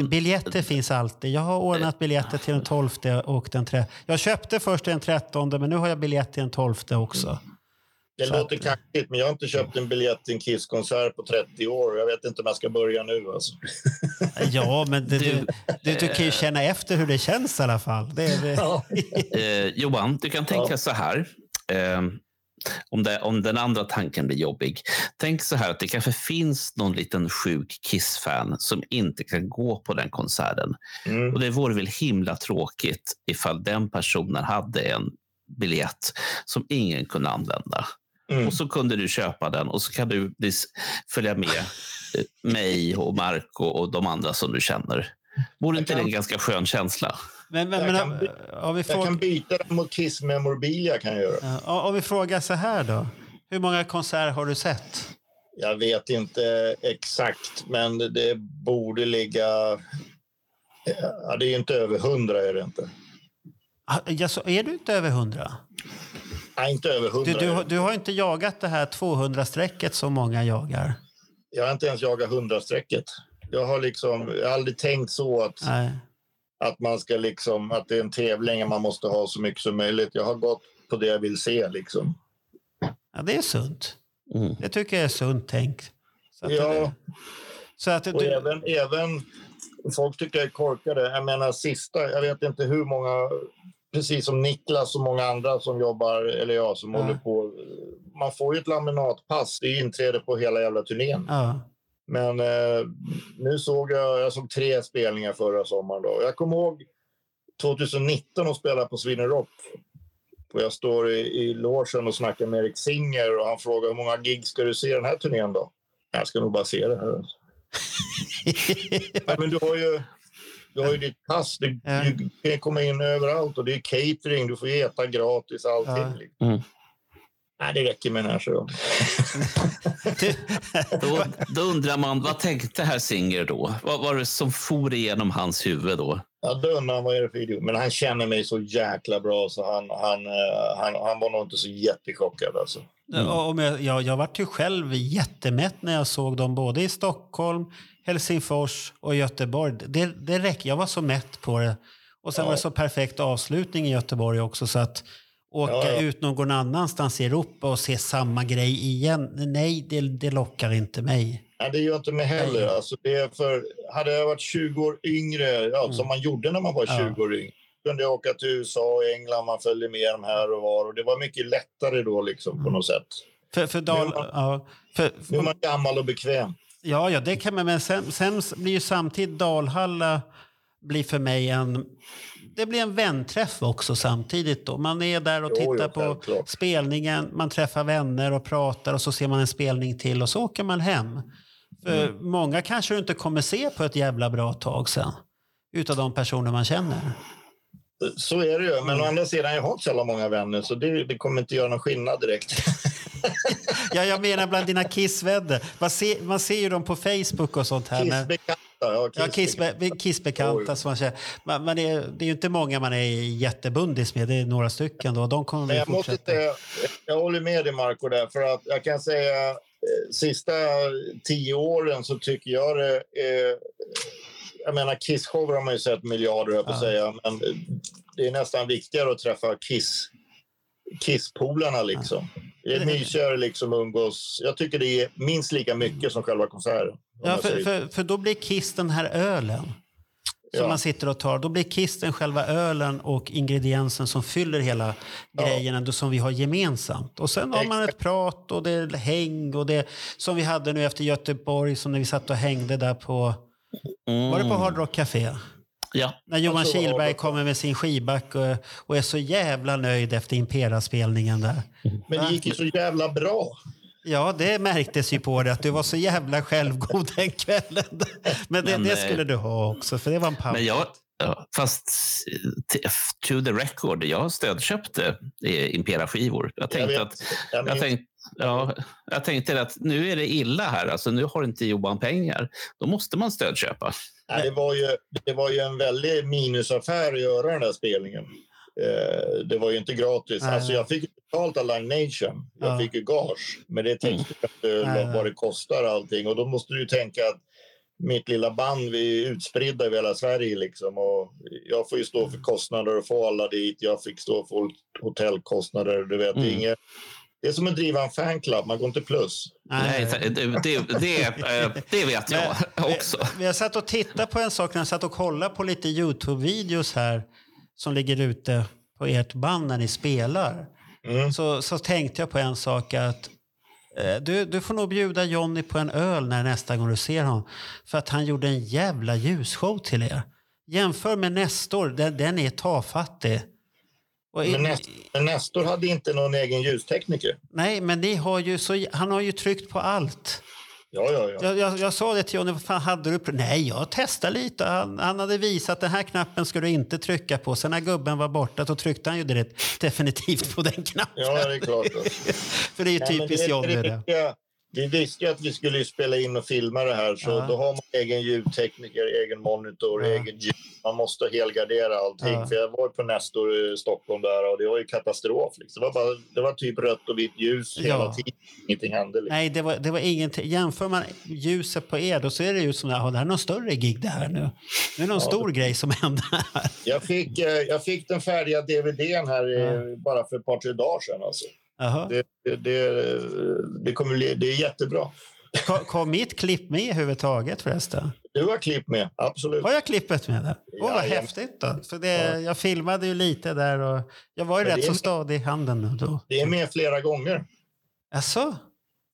Biljetter finns alltid. Jag har ordnat biljetter till den 12:e och den 13:e. Jag köpte först den 13:e, men nu har jag biljett till den 12:e också. Det så låter kackigt, men jag har inte köpt en biljett till en Kiss-konsert på 30 år. Jag vet inte om jag ska börja nu. Alltså. Ja, men du kan ju känna efter hur det känns i alla fall. Johan, du kan tänka så här. Om den andra tanken blir jobbig. Tänk så här att det kanske finns någon liten sjuk Kiss-fan som inte kan gå på den konserten. Och det vore väl himla tråkigt ifall den personen hade en biljett som ingen kunde använda. Och så kunde du köpa den och så kan du följa med mig och Marco och de andra som du känner. Vore inte det en ganska skön känsla? Jag kan byta den mot Kiss memorabilia kan jag göra. Om vi frågar så här då. Hur många konserter har du sett? Jag vet inte exakt, men det borde ligga... Ja, det är ju inte över 100, är det inte? Ja, så är du inte över 100? Nej, inte över 100. Du har inte jagat det här 200-strecket som många jagar. Jag har inte ens jagat 100-strecket. Jag har aldrig tänkt så att man ska liksom, att det är en tävling och man måste ha så mycket som möjligt. Jag har gått på det jag vill se liksom. Ja, det är sunt. Mm. Det tycker jag är sunt tänkt. Så att även folk tycker jag är korkade. Jag menar jag vet inte hur många, precis som Niklas och många andra som jobbar, eller jag som håller på. Man får ju ett laminatpass, det är inträde på hela jävla turnén. Ja. Men nu såg jag såg 3 spelningar förra sommaren då. Jag kommer ihåg 2019 och spelade på Sweden Rock. Och jag står i logen och snackar med Eric Singer och han frågar hur många gig ska du se den här turnén då? Jag ska nog bara se det här. Nej, men du har ju ditt pass, du kan komma in överallt och det är catering, du får äta gratis allting. Ja. Mm. Nej, det räcker med den här så. Då undrar man, vad tänkte herr Singer då? Vad var det som for igenom hans huvud då? Ja, då undrar han, vad är det för idiot? Men han känner mig så jäkla bra så han var nog inte så jättechockad alltså. Mm. Jag var ju själv jättemätt när jag såg dem både i Stockholm, Helsingfors och Göteborg. Det räcker, jag var så mätt på det. Och sen var det så perfekt avslutning i Göteborg också så att åka ut någon annanstans i Europa och se samma grej igen. Nej, det lockar inte mig. Nej, det gör inte mig heller. Alltså, hade jag varit 20 år yngre, som man gjorde när man var 20 år yngre, kunde jag åka till USA och England, man följde med dem här och var. Och det var mycket lättare då liksom, på något sätt. Nu är man gammal och bekväm. Ja, det kan man. Men sen blir ju samtidigt Dalhalla blir för mig det blir en vänträff också samtidigt då. Man är där och tittar på spelningen, man träffar vänner och pratar och så ser man en spelning till och så åker man hem. För många kanske du inte kommer se på ett jävla bra tag sen utav de personer man känner. Så är det ju, men å andra sidan jag har inte så många vänner så det kommer inte göra någon skillnad direkt. Ja, jag menar bland dina kissvänner. Man ser ju dem på Facebook och sånt här. Kissbekanta som man säger. Men det är ju inte många man är jättebundis med. Det är några stycken då. De kommer jag fortsätta. Jag håller med dig Marco där. För att jag kan säga sista 10 åren så tycker jag det är, jag menar Kiss-shower har man ju sett miljarder höll på att säga. Men det är nästan viktigare att träffa Kiss-polarna liksom. Det är mysigare liksom umgås. Jag tycker det är minst lika mycket som själva konserten. Ja, för då blir Kiss den här ölen som man sitter och tar. Då blir Kiss den själva ölen och ingrediensen som fyller hela grejen ändå som vi har gemensamt. Och sen har man ett prat och det är häng och det som vi hade nu efter Göteborg som när vi satt och hängde där på... Var det på Hard Rock Café? Ja. När Johan Kihlberg kommer med sin skiback och är så jävla nöjd efter Impera-spelningen där. Men det gick ju så jävla bra. Ja, det märktes ju på det att du var så jävla självgod den kvällen. Men det skulle du ha också, för det var en paus. Men fast to the record, jag stödköpte Impera-skivor. Jag tänkte att nu är det illa här, alltså nu har inte Johan pengar. Då måste man stödköpa. Nej, det var ju en väldigt minusaffär att göra den där spelningen. Det var ju inte gratis. Alltså jag fick betalt av Live Nation. Jag fick ju gage. Men det tänkte jag vad det kostar allting. Och då måste du tänka att mitt lilla band, vi är utspridda över hela Sverige liksom. Och jag får ju stå för kostnader och få alla dit. Jag fick stå för hotellkostnader. Du vet inget. Det är som att driva en fanclub, man går inte plus. Nej, det vet jag också. Vi har satt och tittat på en sak när jag satt och kollade på lite YouTube-videos här som ligger ute på ert band när ni spelar. Mm. Så tänkte jag på en sak att du får nog bjuda Johnny på en öl när nästa gång du ser honom. För att han gjorde en jävla ljusshow till er. Jämför med Nestor, den är tafattig. Men Nestor hade inte någon egen ljustekniker. Nej, men ni har ju han har ju tryckt på allt. Ja. Jag sa det till Johnny, vad fan hade du... Nej, jag testade lite. Han hade visat att den här knappen ska du inte trycka på. Sen när gubben var borta, då tryckte han ju direkt definitivt på den knappen. Ja, det är klart. För det är ju typiskt Johnny. Vi visste ju att vi skulle spela in och filma det här, så då har man egen ljudtekniker, egen monitor, egen ljud. Man måste helgardera allting. För jag var på Nestor i Stockholm där och det var ju katastrof. Liksom. Det var typ rött och vitt ljus hela tiden. Ingenting hände. Liksom. Nej, det var ingenting. Jämför man ljuset på er, då så är det ju som att det här är någon större gig det här nu. Det är någon stor grej som hände här. Jag fick den färdiga DVD:n här bara för ett par, tre dagar sedan alltså. Det är jättebra. Kom mitt klipp med överhuvudtaget förresten? Du har klipp med, absolut. Har jag klippet med det? Åh, vad häftigt då. För jag filmade ju lite där och jag var ju rätt så stadig i handen nu då. Det är med flera gånger. Asså?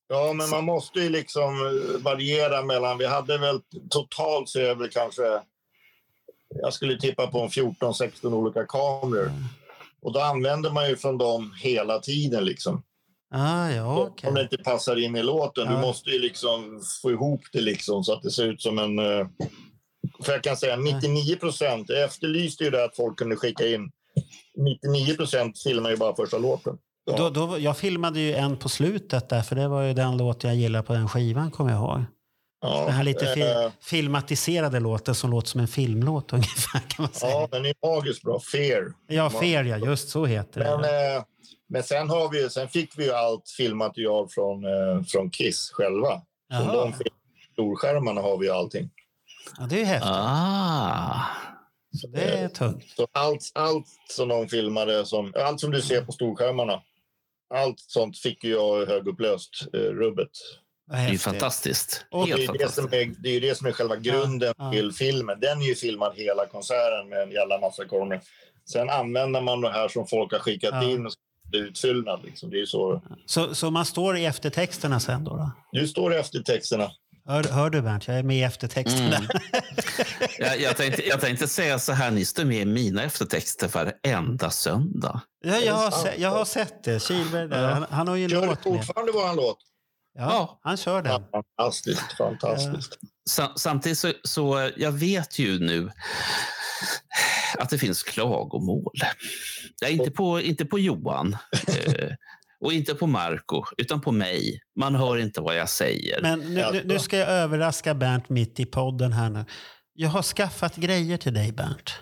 Ja, men man måste ju liksom variera mellan. Vi hade väl totalt så över kanske, jag skulle tippa på en 14-16 olika kameror. Och då använder man ju från dem hela tiden liksom. Okay. Om det inte passar in i låten. Du måste ju liksom få ihop det liksom så att det ser ut som en... För jag kan säga 99%. Jag efterlyste ju det att folk kunde skicka in. 99% filmar ju bara första låten. Ja. Då, jag filmade ju en på slutet där. För det var ju den låt jag gillade på den skivan, kommer jag ihåg. Ja, den här lite filmatiserade låten som låter som en filmlåt ungefär, kan man säga. Ja, den är magiskt bra. Fair. Ja, Fair, ja, just så heter den. Men sen fick vi ju allt filmmaterial från Kiss själva. Från de storskärmarna har vi ju allting. Ja, det är ju häftigt. Så det är tungt. Så allt som de filmade, allt som du ser på storskärmarna, allt sånt fick jag högupplöst rubbet. Det är fantastiskt. Det är ju det som är själva grunden till filmen. Den är ju filmad hela konserten med en jävla massa kameror. Sen använder man det här som folk har skickat in och utfyllnad. Liksom. Det är så. Så man står i eftertexterna sen då? Du står i eftertexterna. Hör du, Bernt? Jag är med i eftertexterna. Mm. Jag tänkte säga så här, ni står med i mina eftertexter varenda söndag. Ja, jag har sett det. Kihlberg där. Han har ju en låt med. Fortfarande var han låt. Ja, han kör den. Fantastiskt. Samtidigt så jag vet ju nu att det finns klagomål. Inte på Johan och inte på Marco, utan på mig. Man hör inte vad jag säger. Men nu ska jag överraska Bernt mitt i podden här nu. Jag har skaffat grejer till dig, Bernt.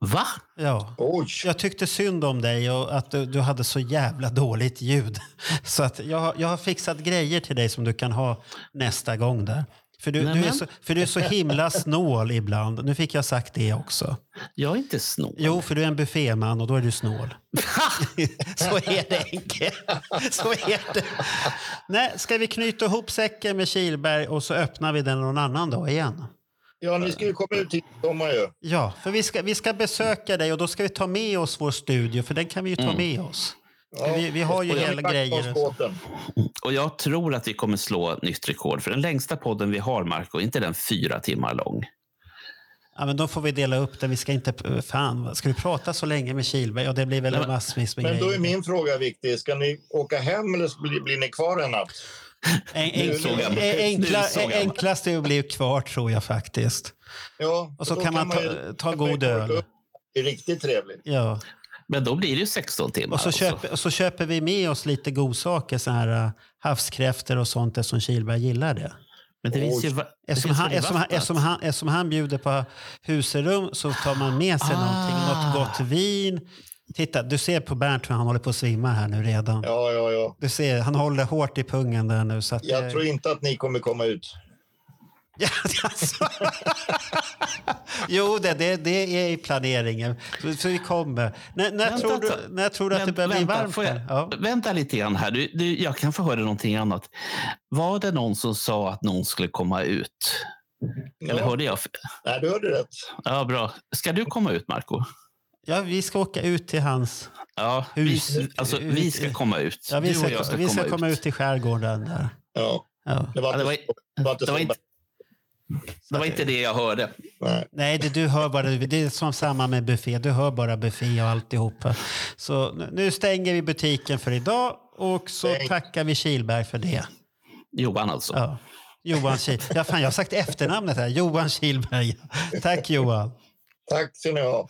Va? Ja. Oj. Jag tyckte synd om dig och att du hade så jävla dåligt ljud. Så att jag har fixat grejer till dig som du kan ha nästa gång där. För du är så himla snål ibland. Nu fick jag sagt det också. Jag är inte snål. Jo, för du är en bufféman och då är du snål. Så är det enkelt. Så är det. Nej, ska vi knyta ihop säcken med Kihlberg och så öppnar vi den någon annan dag igen? Ja, ni ska ju komma ut till sommar ju. Ja, för vi ska besöka dig och då ska vi ta med oss vår studio, för den kan vi ju ta med oss. Ja, vi har ju hela grejer. Och jag tror att vi kommer slå ett nytt rekord, för den längsta podden vi har, Marco, inte den 4 timmar lång. Ja, men då får vi dela upp den. Vi ska inte... Fan, ska vi prata så länge med Kihlberg? Ja, det blir väl massvis med grejer. Men då är min fråga viktig. Ska ni åka hem eller blir ni kvar en natt? Enklast är att bli kvar, tror jag faktiskt. Ja, och så kan man ta god öl. Det är riktigt trevligt. Ja. Men då blir det ju 16 timmar. Och så köper vi med oss lite godsaker, så här havskräfter och sånt, det som Kihlberg gillar det. Men det finns ju, eftersom han bjuder på huserum, så tar man med sig något gott vin. Titta, du ser på Bernt hur han håller på att svimma här nu redan. Ja. Du ser, han håller hårt i pungen där nu. Så att jag tror inte att ni kommer komma ut. Jo, det är i planeringen. Så vi kommer. När tror du att det börjar bli varmt? Vänta lite grann här. Jag kan få höra någonting annat. Var det någon som sa att någon skulle komma ut? Eller hörde jag? Nej, du hörde rätt. Ja, bra. Ska du komma ut, Marco? Ja, vi ska åka ut till hans hus. Vi ska komma ut. Ja, vi ska komma ut till skärgården där. Ja. Det var inte det jag hörde. Nej, du hör bara... Det är som samma med buffé. Du hör bara buffé och alltihopa. Så nu stänger vi butiken för idag. Och så tackar vi Kihlberg för det. Johan alltså. Ja. Johan Kihlberg. Ja, fan, jag har sagt efternamnet här. Johan Kihlberg. Tack, Johan. Tack ska ni ha.